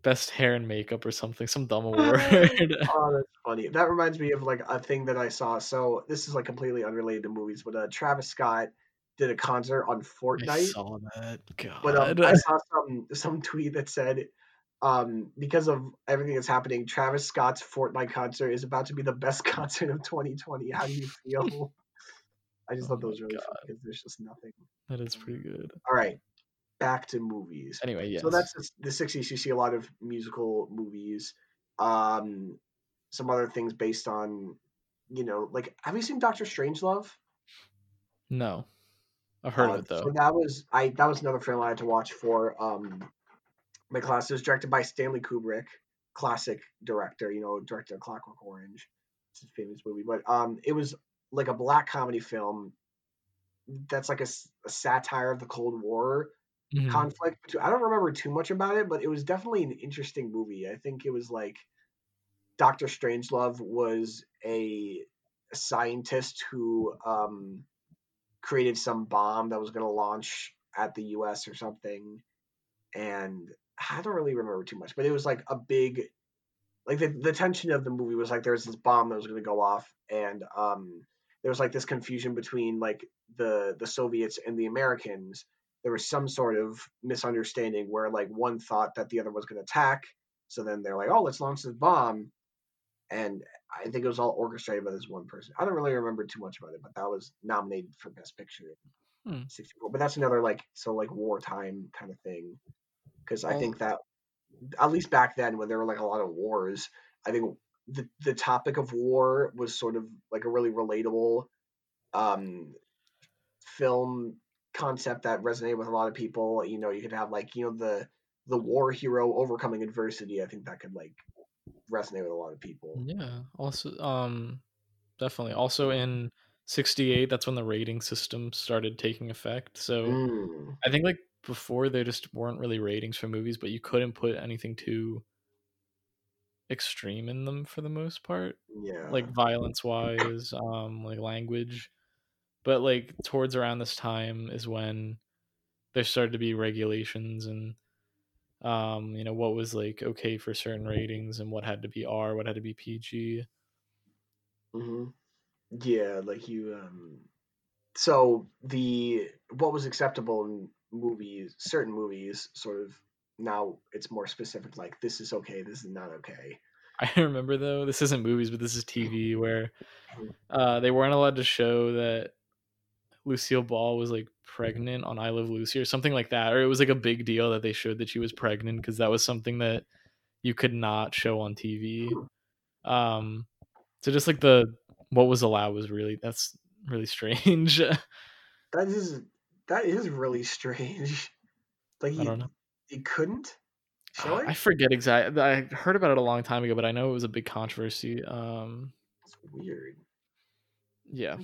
best hair and makeup or something, some dumb award. Oh, that's funny. That reminds me of a thing that I saw. So this is completely unrelated to movies, but Travis Scott did a concert on Fortnite. I saw that. God. But I saw some tweet that said, because of everything that's happening, Travis Scott's Fortnite concert is about to be the best concert of 2020. How do you feel? I just thought that was really fun because there's just nothing. That is pretty good. All right. Back to movies. Anyway, yes. So that's the 60s. You see a lot of musical movies. Some other things based on, have you seen Dr. Strangelove? No, I've heard of it though. So that was another film I had to watch for my class. It was directed by Stanley Kubrick, classic director. Director of Clockwork Orange. It's a famous movie, but it was a black comedy film. That's a satire of the Cold War. Mm-hmm. Conflict. I don't remember too much about it, but it was definitely an interesting movie. I think it was Dr. Strangelove was a scientist who created some bomb that was going to launch at the US or something, and I don't really remember too much, but it was a big the tension of the movie was there was this bomb that was going to go off, and there was this confusion between the Soviets and the Americans. There was some sort of misunderstanding where one thought that the other was going to attack. So then they're oh, let's launch this bomb. And I think it was all orchestrated by this one person. I don't really remember too much about it, but that was nominated for Best Picture in 64. But that's another wartime kind of thing. Because I think that at least back then when there were a lot of wars, I think the topic of war was sort of a really relatable film concept that resonated with a lot of people. You could have the war hero overcoming adversity. I think that could resonate with a lot of people. Yeah. Also, definitely. Also in 1968, that's when the rating system started taking effect. So I think like before there just weren't really ratings for movies, but you couldn't put anything too extreme in them for the most part. Yeah. Like violence wise, like language. But like towards around this time is when there started to be regulations and you know, what was like okay for certain ratings and what had to be R, what had to be PG. Mm-hmm. Yeah, like you so the what was acceptable in movies, certain movies, sort of now it's more specific, like this is okay, this is not okay. I remember though, this isn't movies but this is TV, where they weren't allowed to show that Lucille Ball was like pregnant on I Love Lucy or something like that, or it was like a big deal that they showed that she was pregnant because that was something that you could not show on TV. So just like the what was allowed was really, that's really strange. that is really strange. Like I don't know. You couldn't show it? I forget exactly. I heard about it a long time ago, but I know it was a big controversy. It's weird. Yeah.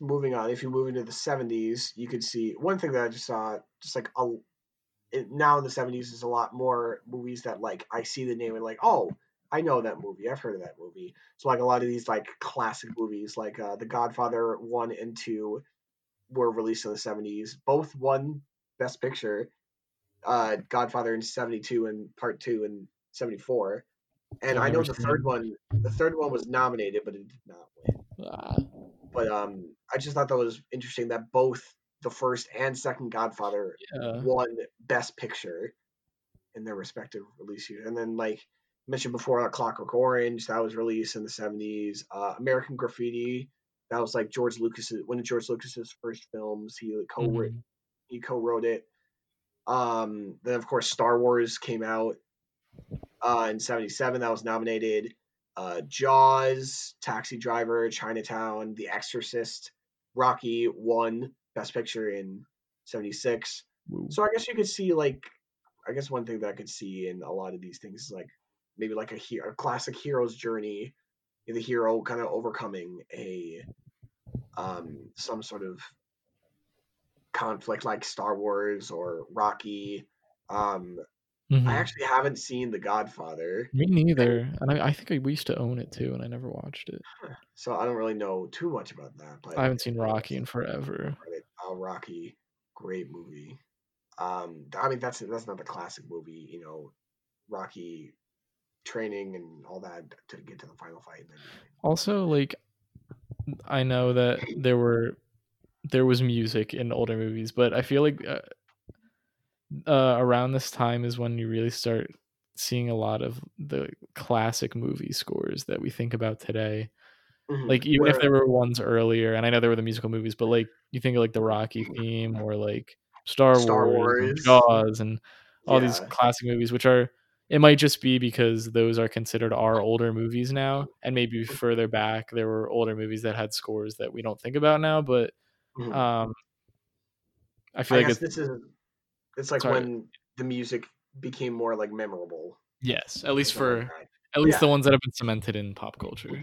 Moving on, if you move into the 70s, you could see one thing that I just saw, just like now in the 70s is a lot more movies that like I see the name and like, oh, I know that movie, I've heard of that movie. So like a lot of these like classic movies like The Godfather 1 and 2 were released in the 70s. Both won Best Picture, Godfather in 72 and Part 2 in 74. And I know the third one was nominated, but it did not win. But I just thought that was interesting that both the first and second Godfather won Best Picture in their respective release years. And then, like mentioned before, A Clockwork Orange, that was released in the 70s. American Graffiti, that was like one of George Lucas's first films. He like, co-wrote it. Then of course Star Wars came out in 77. That was nominated. Jaws, Taxi Driver, Chinatown, The Exorcist, Rocky won Best Picture in 76. So I guess you could see like, I guess one thing that I could see in a lot of these things is like maybe like a classic hero's journey, the hero kind of overcoming a some sort of conflict like Star Wars or Rocky. I actually haven't seen The Godfather. Me neither. And I think we used to own it too, and I never watched it. So I don't really know too much about that. But I haven't seen Rocky in forever. Rocky, great movie. I mean, that's not the classic movie, you know, Rocky training and all that to get to the final fight. And then, also, like, I know that there was music in older movies, but I feel like... around this time is when you really start seeing a lot of the classic movie scores that we think about today. Like even if there were ones earlier, and I know there were the musical movies, but like you think of like the Rocky theme or like Star Wars. And Jaws and all these classic movies, which are, it might just be because those are considered our older movies now, and maybe further back there were older movies that had scores that we don't think about now, but I feel like it's like when the music became more like memorable. Yes, at least the ones that have been cemented in pop culture.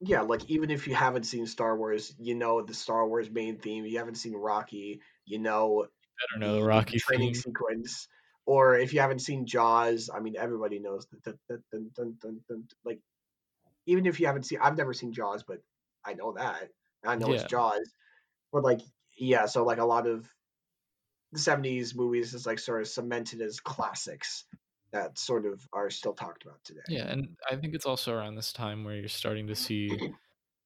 Yeah, like even if you haven't seen Star Wars, you know the Star Wars main theme. You haven't seen Rocky, you know the Rocky training sequence. Or if you haven't seen Jaws, I mean everybody knows that. Like even if you haven't seen, I've never seen Jaws, but I know that. I know it's Jaws. But like so like a lot of the 70s movies is like sort of cemented as classics that sort of are still talked about today. Yeah, and I think it's also around this time where you're starting to see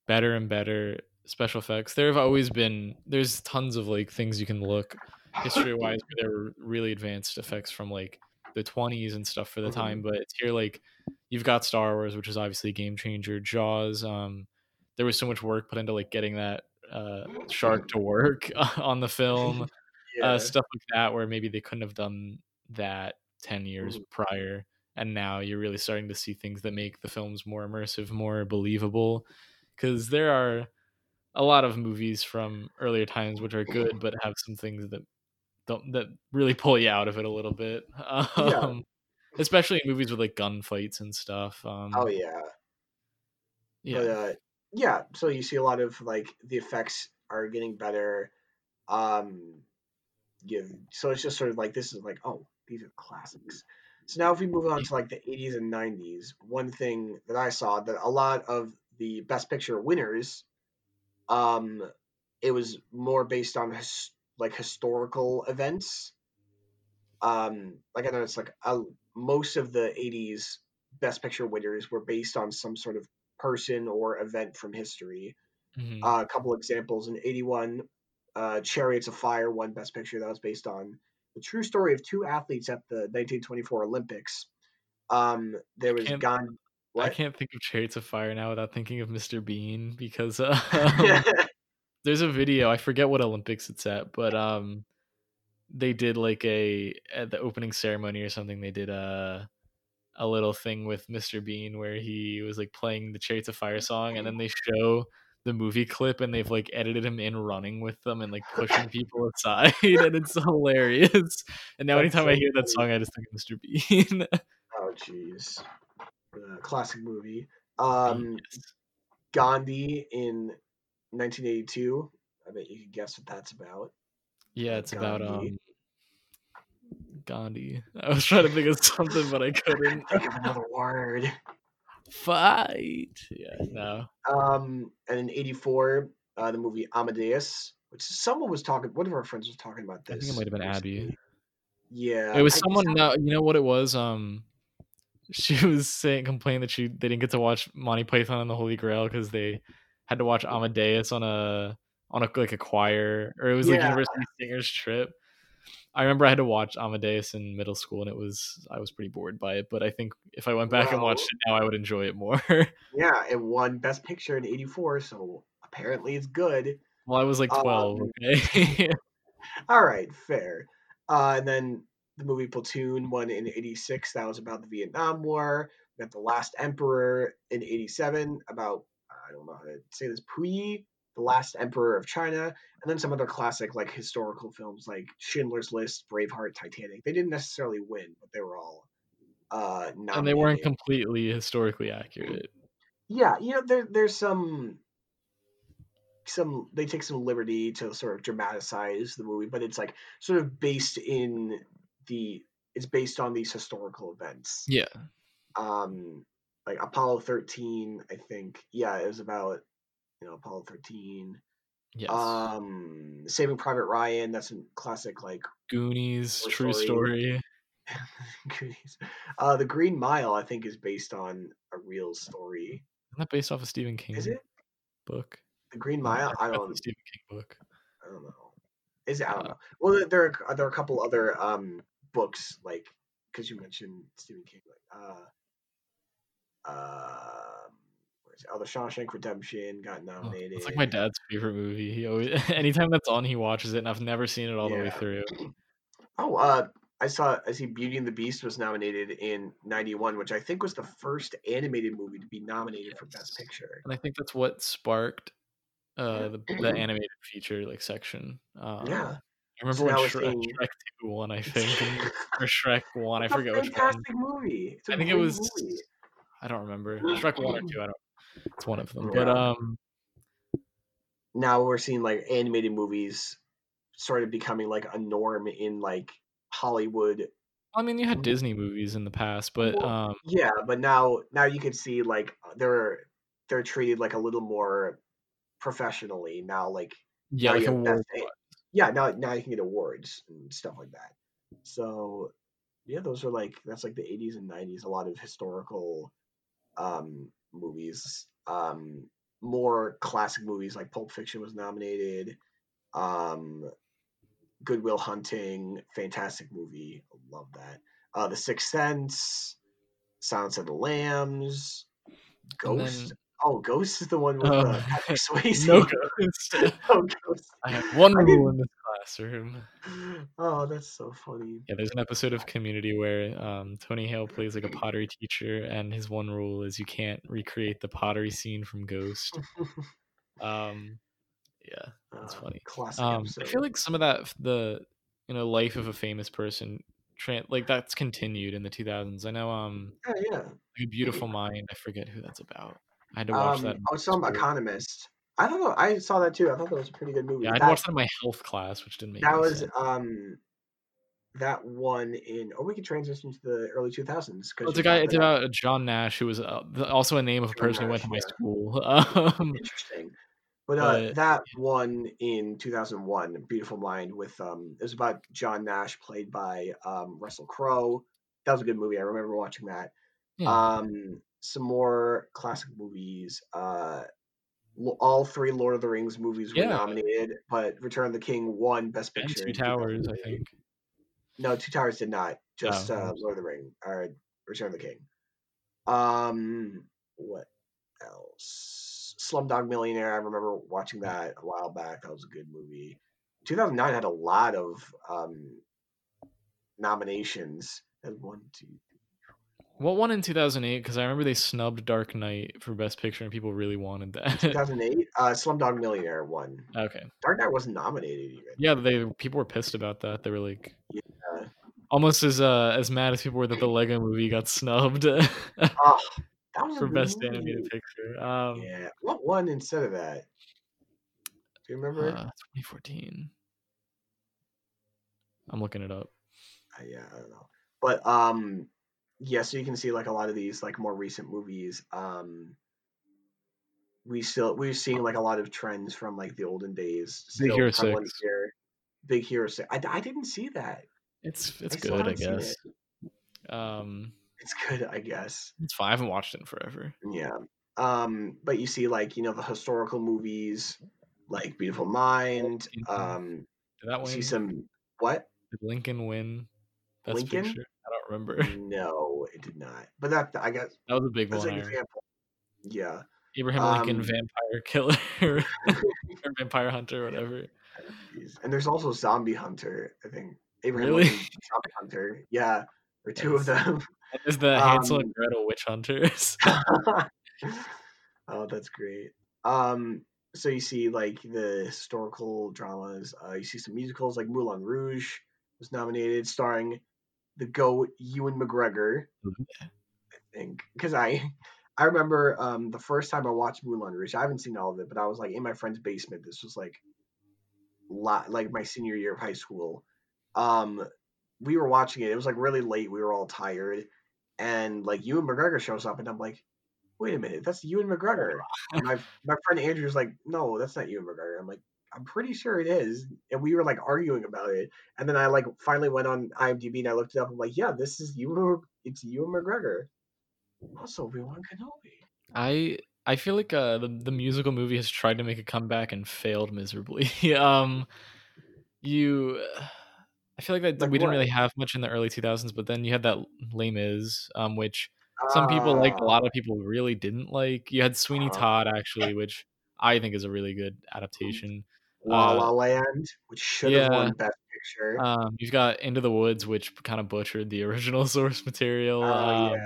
better and better special effects. There's tons of like things you can look history-wise where there were really advanced effects from like the 20s and stuff for the time, but it's here like you've got Star Wars, which is obviously a game changer. Jaws, there was so much work put into like getting that shark to work on the film. Stuff like that where maybe they couldn't have done that 10 years prior, and now you're really starting to see things that make the films more immersive, more believable, because there are a lot of movies from earlier times which are good but have some things that really pull you out of it a little bit. especially in movies with like gunfights and stuff. Yeah, so you see a lot of like the effects are getting better. Yeah, so it's just sort of like this is like, oh, these are classics. So now if we move on to like the 80s and 90s, one thing that I saw that a lot of the Best Picture winners, it was more based on historical events. Like I noticed, like most of the 80s Best Picture winners were based on some sort of person or event from history. Mm-hmm. A couple examples in 81, Chariots of Fire won Best Picture. That was based on the true story of two athletes at the 1924 Olympics. There was I can't think of Chariots of Fire now without thinking of Mr. Bean, because there's a video, I forget what Olympics it's at, but they did like at the opening ceremony or something, they did a little thing with Mr. Bean where he was like playing the Chariots of Fire song, and then they show the movie clip and they've like edited him in running with them and like pushing people aside, and it's hilarious. And now anytime I hear that song, I just think of Mr. Bean. Oh jeez. Classic movie. Yes. Gandhi in 1982. I bet you can guess what that's about. Yeah, it's Gandhi. About Gandhi. I was trying to think of something, but I couldn't. Think of another word. Fight. Yeah, no. And in 84, the movie Amadeus, which someone was talking. One of our friends was talking about this. I think it might have been Abby. Yeah, it was someone. Now you know what it was. She was complaining that they didn't get to watch Monty Python and the Holy Grail because they had to watch Amadeus on a like a choir, or it was like university singers trip. I remember I had to watch Amadeus in middle school, and I was pretty bored by it. But I think if I went back and watched it now, I would enjoy it more. Yeah, it won Best Picture in 84, so apparently it's good. Well, I was like 12. Okay. All right, fair. And then the movie Platoon won in 86. That was about the Vietnam War. We got The Last Emperor in 87 about, I don't know how to say this, Puyi, The Last Emperor of China, and then some other classic like historical films like Schindler's List, Braveheart, Titanic. They didn't necessarily win, but they were all nominated. And they weren't completely historically accurate. Yeah, you know, there's some they take some liberty to sort of dramatize the movie, but it's like sort of based on these historical events. Yeah. Like Apollo 13, I think. Yeah, it was about Apollo 13. Yes. Saving Private Ryan. That's a classic, like Goonies, true story. Goonies. The Green Mile, I think, is based on a real story. Isn't that based off a Stephen King? Is it book? The Green Mile. I don't know. Stephen King book. I don't know. Is it? I don't know. Well, there are a couple other books, like, because you mentioned Stephen King, like The Shawshank Redemption got nominated. It's like my dad's favorite movie. He always, anytime that's on, he watches it, and I've never seen it all the way through. Oh, I see Beauty and the Beast was nominated in 91, which I think was the first animated movie to be nominated for Best Picture. And I think that's what sparked the animated feature like section. I remember when Shrek 2 won, I think, or Shrek 1. I forget which one. Fantastic movie. I think it was. Movie. I don't remember. Shrek 1 or 2. I don't. It's one of them, but now we're seeing like animated movies sort of becoming like a norm in like Hollywood. I mean, you had Disney movies in the past, but but now you can see like they're treated like a little more professionally now. Like now you can get awards and stuff like that. So yeah, those are like that's like the 80s and 90s. A lot of historical movies, more classic movies like Pulp Fiction was nominated, Good Will Hunting, fantastic movie, love that, The Sixth Sense, Silence of the Lambs, Ghost. Ghost is the one with Patrick Swayze. No Ghost. I have one rule in this classroom. Oh, that's so funny. Yeah, there's an episode of Community where Tony Hale plays like a pottery teacher, and his one rule is you can't recreate the pottery scene from Ghost. Yeah, that's funny. Classic episode. I feel like some of that, the life of a famous person that's continued in the 2000s. I know. A Beautiful Mind. I forget who that's about. I had to watch that. Oh, some Economist. I don't know. I saw that too. I thought that was a pretty good movie. Yeah, I watched that in my health class, which didn't make sense. That was that one in. Or we could transition to the early 2000s. It's a guy. It's about John Nash, who was also a name of a person who went to my school. Interesting. But that one in 2001, Beautiful Mind, with it was about John Nash, played by Russell Crowe. That was a good movie. I remember watching that. Yeah. Some more classic movies. All three Lord of the Rings movies were nominated, but Return of the King won Best Picture. And Two Towers, I think. No, Two Towers did not. Just Lord of the Ring or Return of the King. What else? Slumdog Millionaire. I remember watching that a while back. That was a good movie. 2009 had a lot of nominations. What won in 2008? Because I remember they snubbed Dark Knight for Best Picture, and people really wanted that. 2008, Slumdog Millionaire won. Okay. Dark Knight wasn't nominated even. Yeah, people were pissed about that. They were like, almost as mad as people were that the Lego Movie got snubbed. For Best Animated Picture. What won instead of that? Do you remember it? 2014. I'm looking it up. I don't know. But, so you can see, like, a lot of these, like, more recent movies. We're seeing, like, a lot of trends from, like, the olden days. Big Hero 6. Big Hero 6. I didn't see that. It's good, I guess. It's good, I guess. It's fine. I haven't watched it in forever. Yeah. But you see, like, the historical movies, like Beautiful Mind. Did that win? See some what? Did Lincoln win Best Picture? I don't remember. No, it did not. But that was a big one. An example. Yeah. Abraham Lincoln, Vampire Killer, or Vampire Hunter, whatever. And there's also Zombie Hunter. I think Abraham Lincoln, Zombie Hunter. Yeah, or two of them. That is the Hansel and Gretel Witch Hunters. Oh, that's great. So you see, like, the historical dramas. You see some musicals, like Moulin Rouge was nominated, starring the GOAT Ewan McGregor. Mm-hmm. I think because I remember the first time I watched Moulin Rouge. I haven't seen all of it, but I was like in my friend's basement. This was like my senior year of high school. We were watching it. It was like really late. We were all tired. And like Ewan McGregor shows up and I'm like, wait a minute, that's Ewan McGregor. And my friend Andrew's like, no, that's not Ewan McGregor. I'm like, I'm pretty sure it is. And we were like arguing about it. And then I like finally went on IMDb and I looked it up. I'm like, yeah, this is Ewan. It's Ewan McGregor. Also Obi-Wan Kenobi. I feel like the musical movie has tried to make a comeback and failed miserably. I feel like that we didn't really have much in the early 2000s, but then you had that Les Mis, which some people liked, a lot of people really didn't like. You had Sweeney Todd, actually, which I think is a really good adaptation. La La Land, which should have won Best Picture. You've got Into the Woods, which kind of butchered the original source material. I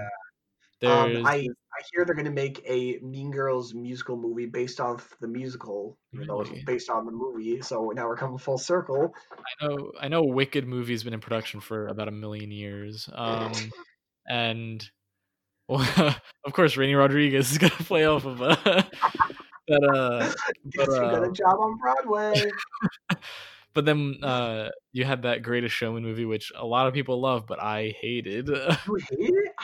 hear they're going to make a Mean Girls musical movie based off the musical, based on the movie. So now we're coming full circle. I know. Wicked movie has been in production for about 1,000,000 years, and of course, Rainy Rodriguez is going to play off of that. Got a job on Broadway. But then you had that Greatest Showman movie, which a lot of people love, but I hated. You hated it?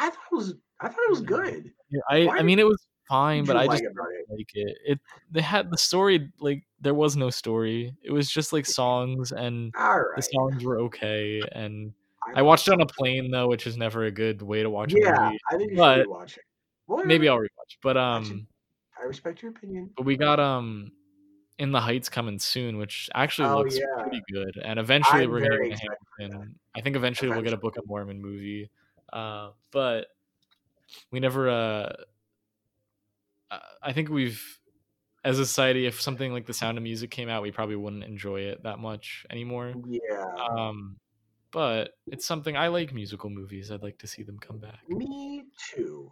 I thought it was good. Yeah, I mean, it was fine, but I just didn't like it. They had the story, like, there was no story. It was just, like, songs, and the songs were okay. And I watched it on a plane, though, which is never a good way to watch a movie. Yeah, I think you should rewatch it. Well, maybe I'll rewatch. But I respect your opinion. But we got In the Heights coming soon, which actually looks pretty good. And eventually we're going to get a Hamilton. I think eventually we'll get a Book of Mormon movie. But we never I think we've, as a society, if something like The Sound of Music came out, we probably wouldn't enjoy it that much anymore. But it's something. I like musical movies. I'd like to see them come back. Me too.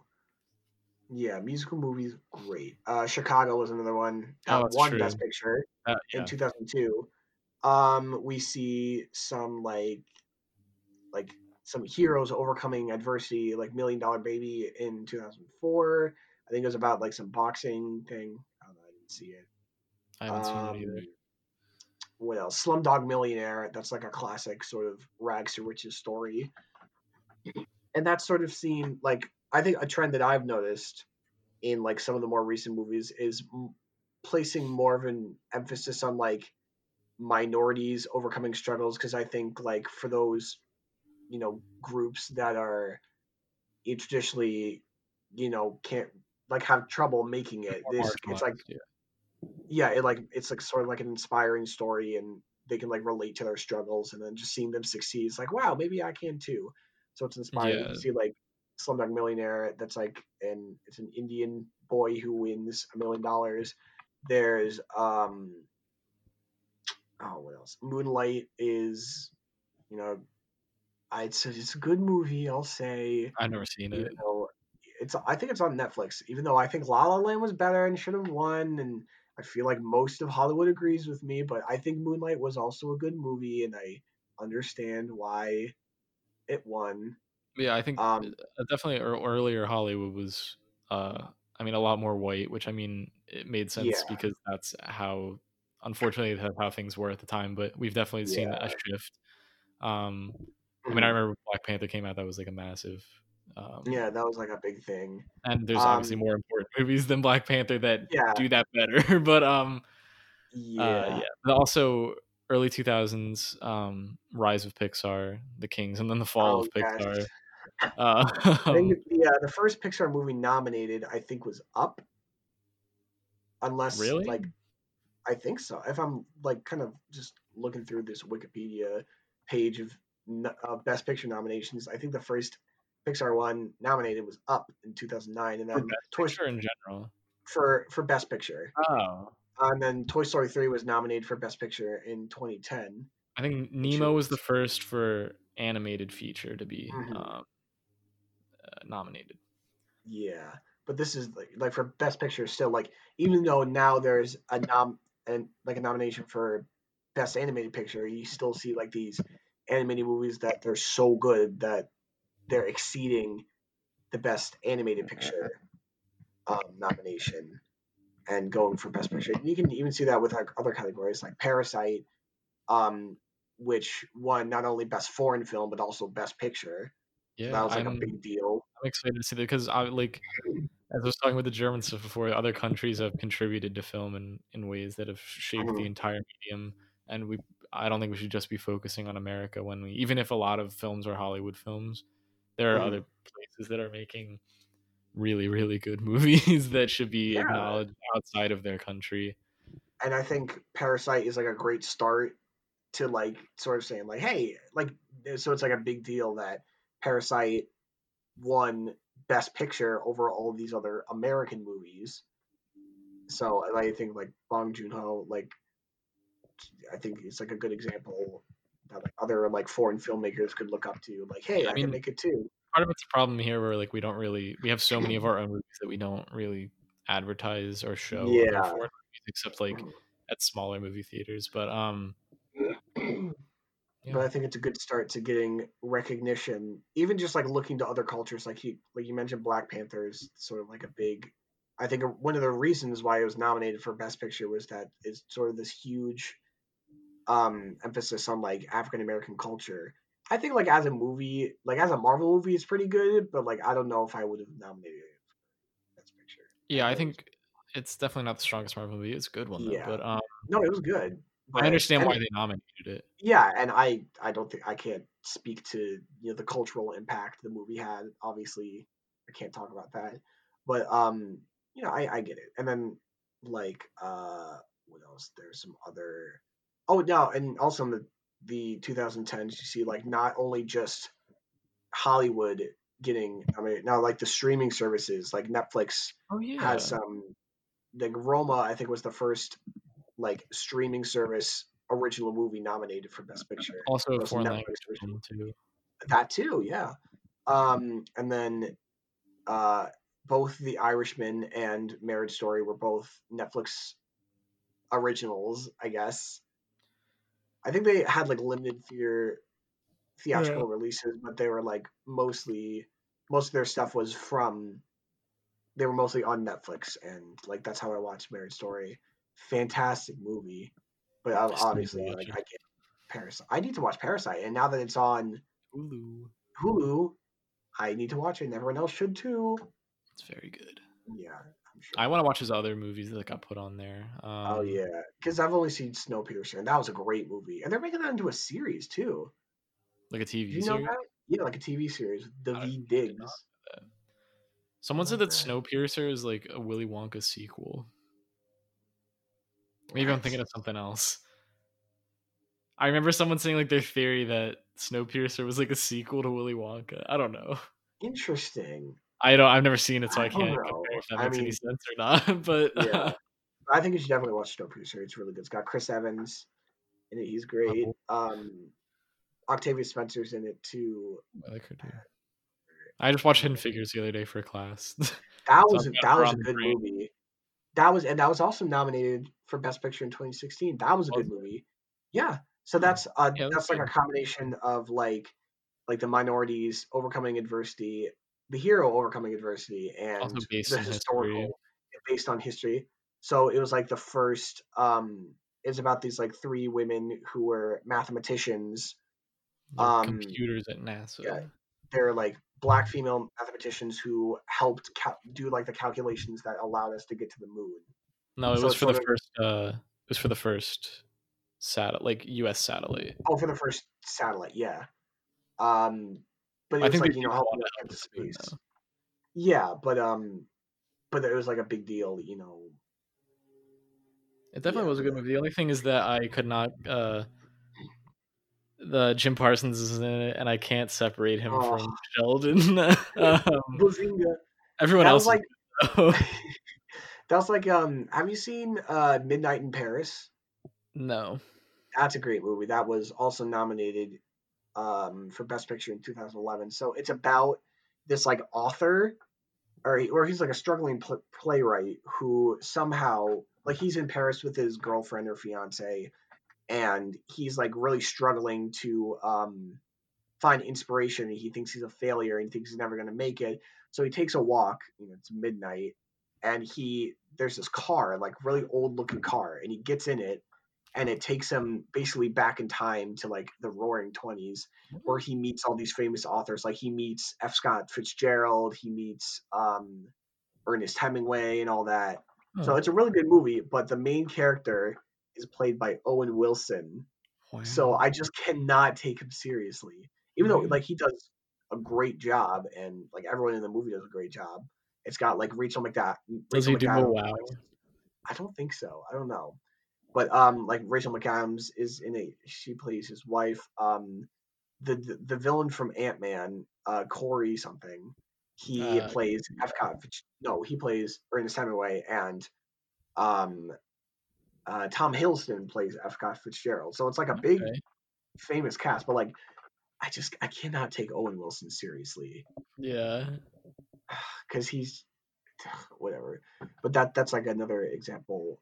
Yeah, musical movies, great. Chicago was another one that won Best Picture in 2002. We see some like some heroes overcoming adversity, like Million Dollar Baby in 2004. I think it was about like some boxing thing. I don't know, I didn't see it. I haven't seen it either. What else? Slumdog Millionaire. That's like a classic sort of rags to riches story. And that's sort of seen, like, I think a trend that I've noticed in like some of the more recent movies is placing more of an emphasis on like minorities overcoming struggles. Cause I think like for those, you know, groups that are traditionally, you know, can't like have trouble making it. It's like, yeah, it like, it's like sort of like an inspiring story and they can like relate to their struggles, and then just seeing them succeed. It's like, wow, maybe I can too. So it's inspiring to see like Slumdog Millionaire. That's like, and it's an Indian boy who wins $1 million. There's, what else? Moonlight is, you know, it's a good movie. I'll say I've never seen it. I think it's on Netflix, even though I think La La Land was better and should have won. And I feel like most of Hollywood agrees with me, but I think Moonlight was also a good movie, and I understand why it won. Yeah, I think definitely earlier Hollywood was, a lot more white, which, I mean, it made sense because that's how, unfortunately, that's how things were at the time. But we've definitely seen a shift. I remember Black Panther came out. That was like a massive... that was like a big thing, and there's obviously more important movies than Black Panther that do that better. But but also early 2000s, rise of Pixar, the Kings, and then the fall of Pixar. I think the first Pixar movie nominated, I think, was Up. Unless really? Like, I think so. If I'm like kind of just looking through this Wikipedia page of Best Picture nominations, I think the first Pixar one nominated was Up in 2009, and then Toy Story in general for Best Picture. Oh, and then Toy Story 3 was nominated for Best Picture in 2010. I think Nemo was the first for animated feature to be nominated. Yeah, but this is like for Best Picture still, like, even though now there's a nomination for Best Animated Picture, you still see like these animated movies that they're so good that they're exceeding the Best Animated Picture nomination and going for Best Picture. You can even see that with like other categories like Parasite, which won not only Best Foreign Film but also Best Picture. Yeah, so that was like a big deal. I'm excited to see that, because I like, as I was talking with the Germans before, other countries have contributed to film in ways that have shaped the entire medium, and I don't think we should just be focusing on America when even if a lot of films are Hollywood films. There are other places that are making really, really good movies that should be acknowledged outside of their country. And I think Parasite is like a great start to like sort of saying like, hey, like, so it's like a big deal that Parasite won Best Picture over all these other American movies. So I think like Bong Joon-ho, like, I think it's like a good example that like other like foreign filmmakers could look up to, like, hey, I can make it too. Part of it's a problem here where like we have so many of our own movies that we don't really advertise or show movies, except like at smaller movie theaters. But but I think it's a good start to getting recognition, even just like looking to other cultures. Like you mentioned, Black Panther is sort of like a big. I think one of the reasons why it was nominated for Best Picture was that it's sort of this huge emphasis on like African American culture. I think like as a movie, like as a Marvel movie, it's pretty good, but like I don't know if I would have nominated it for Best Picture. Yeah, I think it's definitely not the strongest Marvel movie. It's a good one though. But no, it was good. But I understand why they nominated it. Yeah, and I don't think I can't speak to, you know, the cultural impact the movie had. Obviously, I can't talk about that. But you know, I get it. And then like what else? There's some other and also in the 2010s, you see like not only just Hollywood getting, I mean, now like the streaming services like Netflix has some, like Roma, I think, was the first like streaming service original movie nominated for Best Picture. Also foreign language too. That too, yeah. And then both The Irishman and Marriage Story were both Netflix originals, I guess. I think they had like limited theater theatrical releases, but they were like most of their stuff was from, they were mostly on Netflix, and like that's how I watched Marriage Story. Fantastic movie, but obviously like I can't. Parasite. I need to watch Parasite, and now that it's on Hulu, I need to watch it, and everyone else should too. It's very good. Yeah, I'm sure. I want to watch his other movies that got put on there. Oh yeah, because I've only seen Snowpiercer, and that was a great movie, and they're making that into a series too, like a TV series. That? Yeah, like a TV series. The V Diggs. Someone said that Snowpiercer is like a Willy Wonka sequel. Maybe I'm thinking of something else. I remember someone saying like their theory that Snowpiercer was like a sequel to Willy Wonka. I don't know. Interesting. I've never seen it, so I can't compare if that makes any sense or not. But yeah. I think you should definitely watch Snowpiercer. It's really good. It's got Chris Evans in it. He's great. Octavia Spencer's in it too. I like her too. I just watched Hidden Figures the other day for a class. That was a good movie. That was also nominated for Best Picture in 2016. That was a good movie. Yeah. So that's like a combination of like the minorities overcoming adversity, the hero overcoming adversity, and the historical based on history. So it was like the first. It's about these like three women who were mathematicians, computers at NASA. Yeah, they're like black female mathematicians who helped do like the calculations that allowed us to get to the moon. No, it was for the first. It was for the first. Satellite, like U.S. satellite. Oh, for the first satellite, yeah. But I think like, helping us get to space. Though. Yeah, but it was like a big deal, It definitely was a good movie. The only thing is that I could not. The Jim Parsons is in it, and I can't separate him from Sheldon. Everyone else. That was like. Have you seen Midnight in Paris? No, that's a great movie. That was also nominated for Best Picture in 2011. So it's about this like author, or he's like a struggling playwright who somehow like he's in Paris with his girlfriend or fiance, and he's like really struggling to find inspiration. He thinks he's a failure and thinks he's never going to make it. So he takes a walk. It's midnight, and there's this car, like really old looking car, and he gets in it. And it takes him basically back in time to like the Roaring 20s, where he meets all these famous authors. Like he meets F. Scott Fitzgerald, he meets Ernest Hemingway, and all that. Oh. So it's a really good movie. But the main character is played by Owen Wilson. Wow. So I just cannot take him seriously, even though like he does a great job, and like everyone in the movie does a great job. It's got like Rachel McAdams. Does he do a wow? I don't think so. I don't know. But like Rachel McAdams is in it. She plays his wife. The villain from Ant-Man, Corey something. He plays he plays Ernest Hemingway, and Tom Hiddleston plays F. Scott Fitzgerald. So it's like a big famous cast. But like I cannot take Owen Wilson seriously. Yeah, because he's whatever. But that's like another example.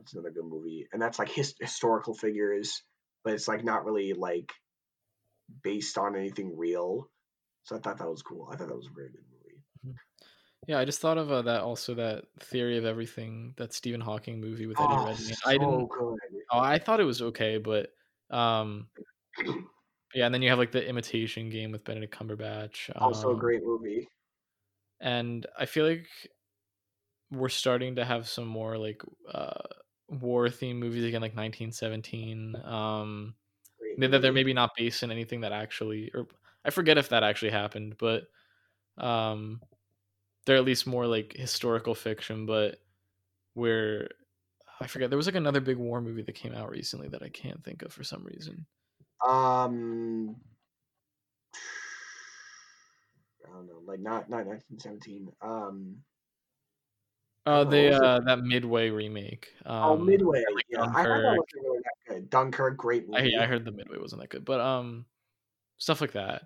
It's another good movie, and that's like historical figures, but it's like not really like based on anything real. So I thought that was cool. I thought that was a very good movie. Yeah, I just thought of that also, that Theory of Everything, that Stephen Hawking movie with Eddie Redmayne. I thought it was okay, but yeah. And then you have like The Imitation Game with Benedict Cumberbatch. Also a great movie. And I feel like we're starting to have some more like war themed movies again, like 1917. That they're maybe not based in anything that actually, or I forget if that actually happened, but they're at least more like historical fiction. But I forget, there was like another big war movie that came out recently that I can't think of for some reason. I don't know, like not 1917. That Midway remake. Midway. Like yeah, Dunkirk. I heard that wasn't really that good. Dunkirk, great movie. I heard the Midway wasn't that good, but stuff like that.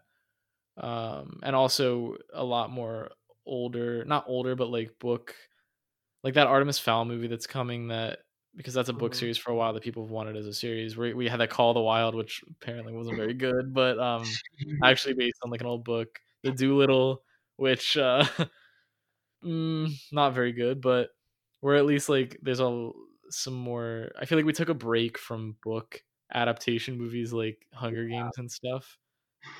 And also a lot more older, not older, but like book, like that Artemis Fowl movie that's coming that because that's a book series for a while that people have wanted as a series. We had that Call of the Wild, which apparently wasn't very good, but actually based on like an old book. The Doolittle, which not very good, but we're at least like there's all some more. I feel like we took a break from book adaptation movies like Hunger Games and stuff,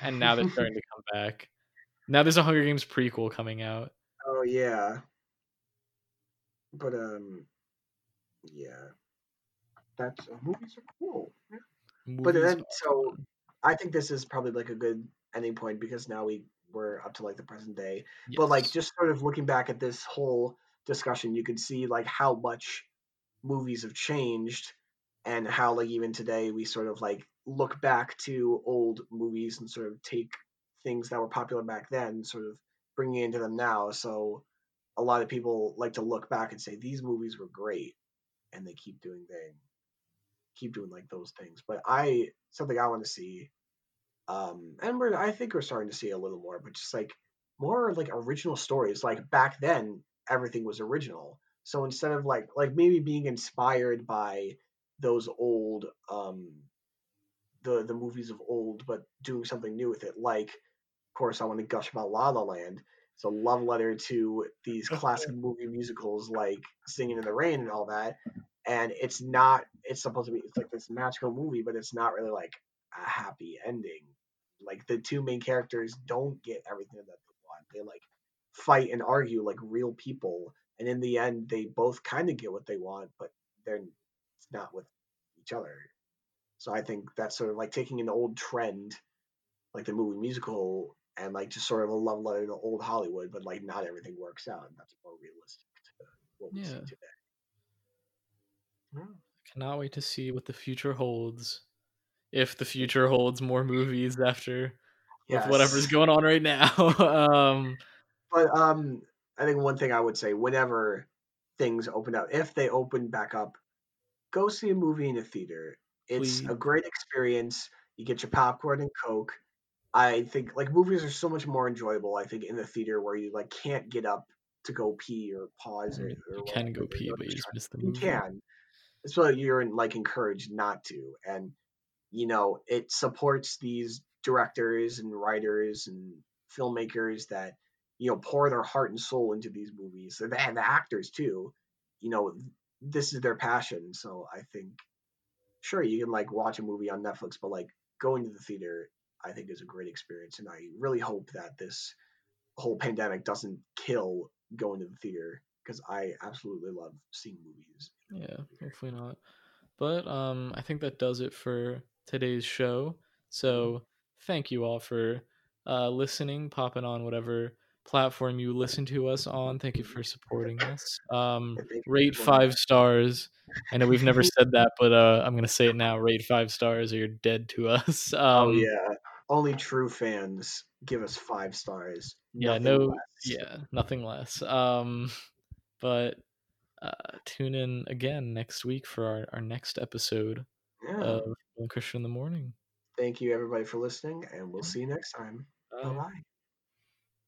and now they're starting to come back. Now there's a Hunger Games prequel coming out. Oh yeah, but yeah, that's movies are cool. Yeah. Movies but then, so I think this is probably like a good ending point because now we're up to like the present day. Yes. But like just sort of looking back at this whole discussion, you could see like how much movies have changed and how like even today we sort of like look back to old movies and sort of take things that were popular back then, sort of bringing into them now. So a lot of people like to look back and say these movies were great, and they keep doing like those things. But something I want to see, and I think we're starting to see a little more, but just like more like original stories. Like back then, everything was original. So instead of like maybe being inspired by those old the movies of old, but doing something new with it. Like, of course, I want to gush about La La Land. It's a love letter to these classic movie musicals like Singing in the Rain and all that. And it's supposed to be, it's like this magical movie, but it's not really like a happy ending. Like the two main characters don't get everything that they want. They like fight and argue like real people. And in the end, they both kind of get what they want, but it's not with each other. So I think that's sort of like taking an old trend, like the movie musical, and like just sort of a love letter to old Hollywood, but like not everything works out. And that's more realistic to what we see today. Yeah. I cannot wait to see what the future holds. If the future holds more movies after with whatever's going on right now. But I think one thing I would say, whenever things open up, if they open back up, go see a movie in a theater. It's a great experience. You get your popcorn and Coke. I think like movies are so much more enjoyable, I think, in the theater where you like can't get up to go pee or pause. Or you can go pee, but you just miss the movie. You can. It's so you're like encouraged not to. And, you know, it supports these directors and writers and filmmakers that, you know, pour their heart and soul into these movies. And the actors too, you know, this is their passion. So I think, sure, you can like watch a movie on Netflix, but like going to the theater, I think is a great experience, and I really hope that this whole pandemic doesn't kill going to the theater because I absolutely love seeing movies. Yeah, hopefully not. But I think that does it for today's show. So thank you all for listening, popping on whatever platform you listen to us on. Thank you for supporting us. Rate 5 stars. I know we've never said that, but I'm gonna say it now. Rate 5 stars or you're dead to us. Only true fans give us 5 stars. Nothing less. But tune in again next week for our next episode of Christian in the Morning. Thank you everybody for listening, and we'll see you next time. Bye.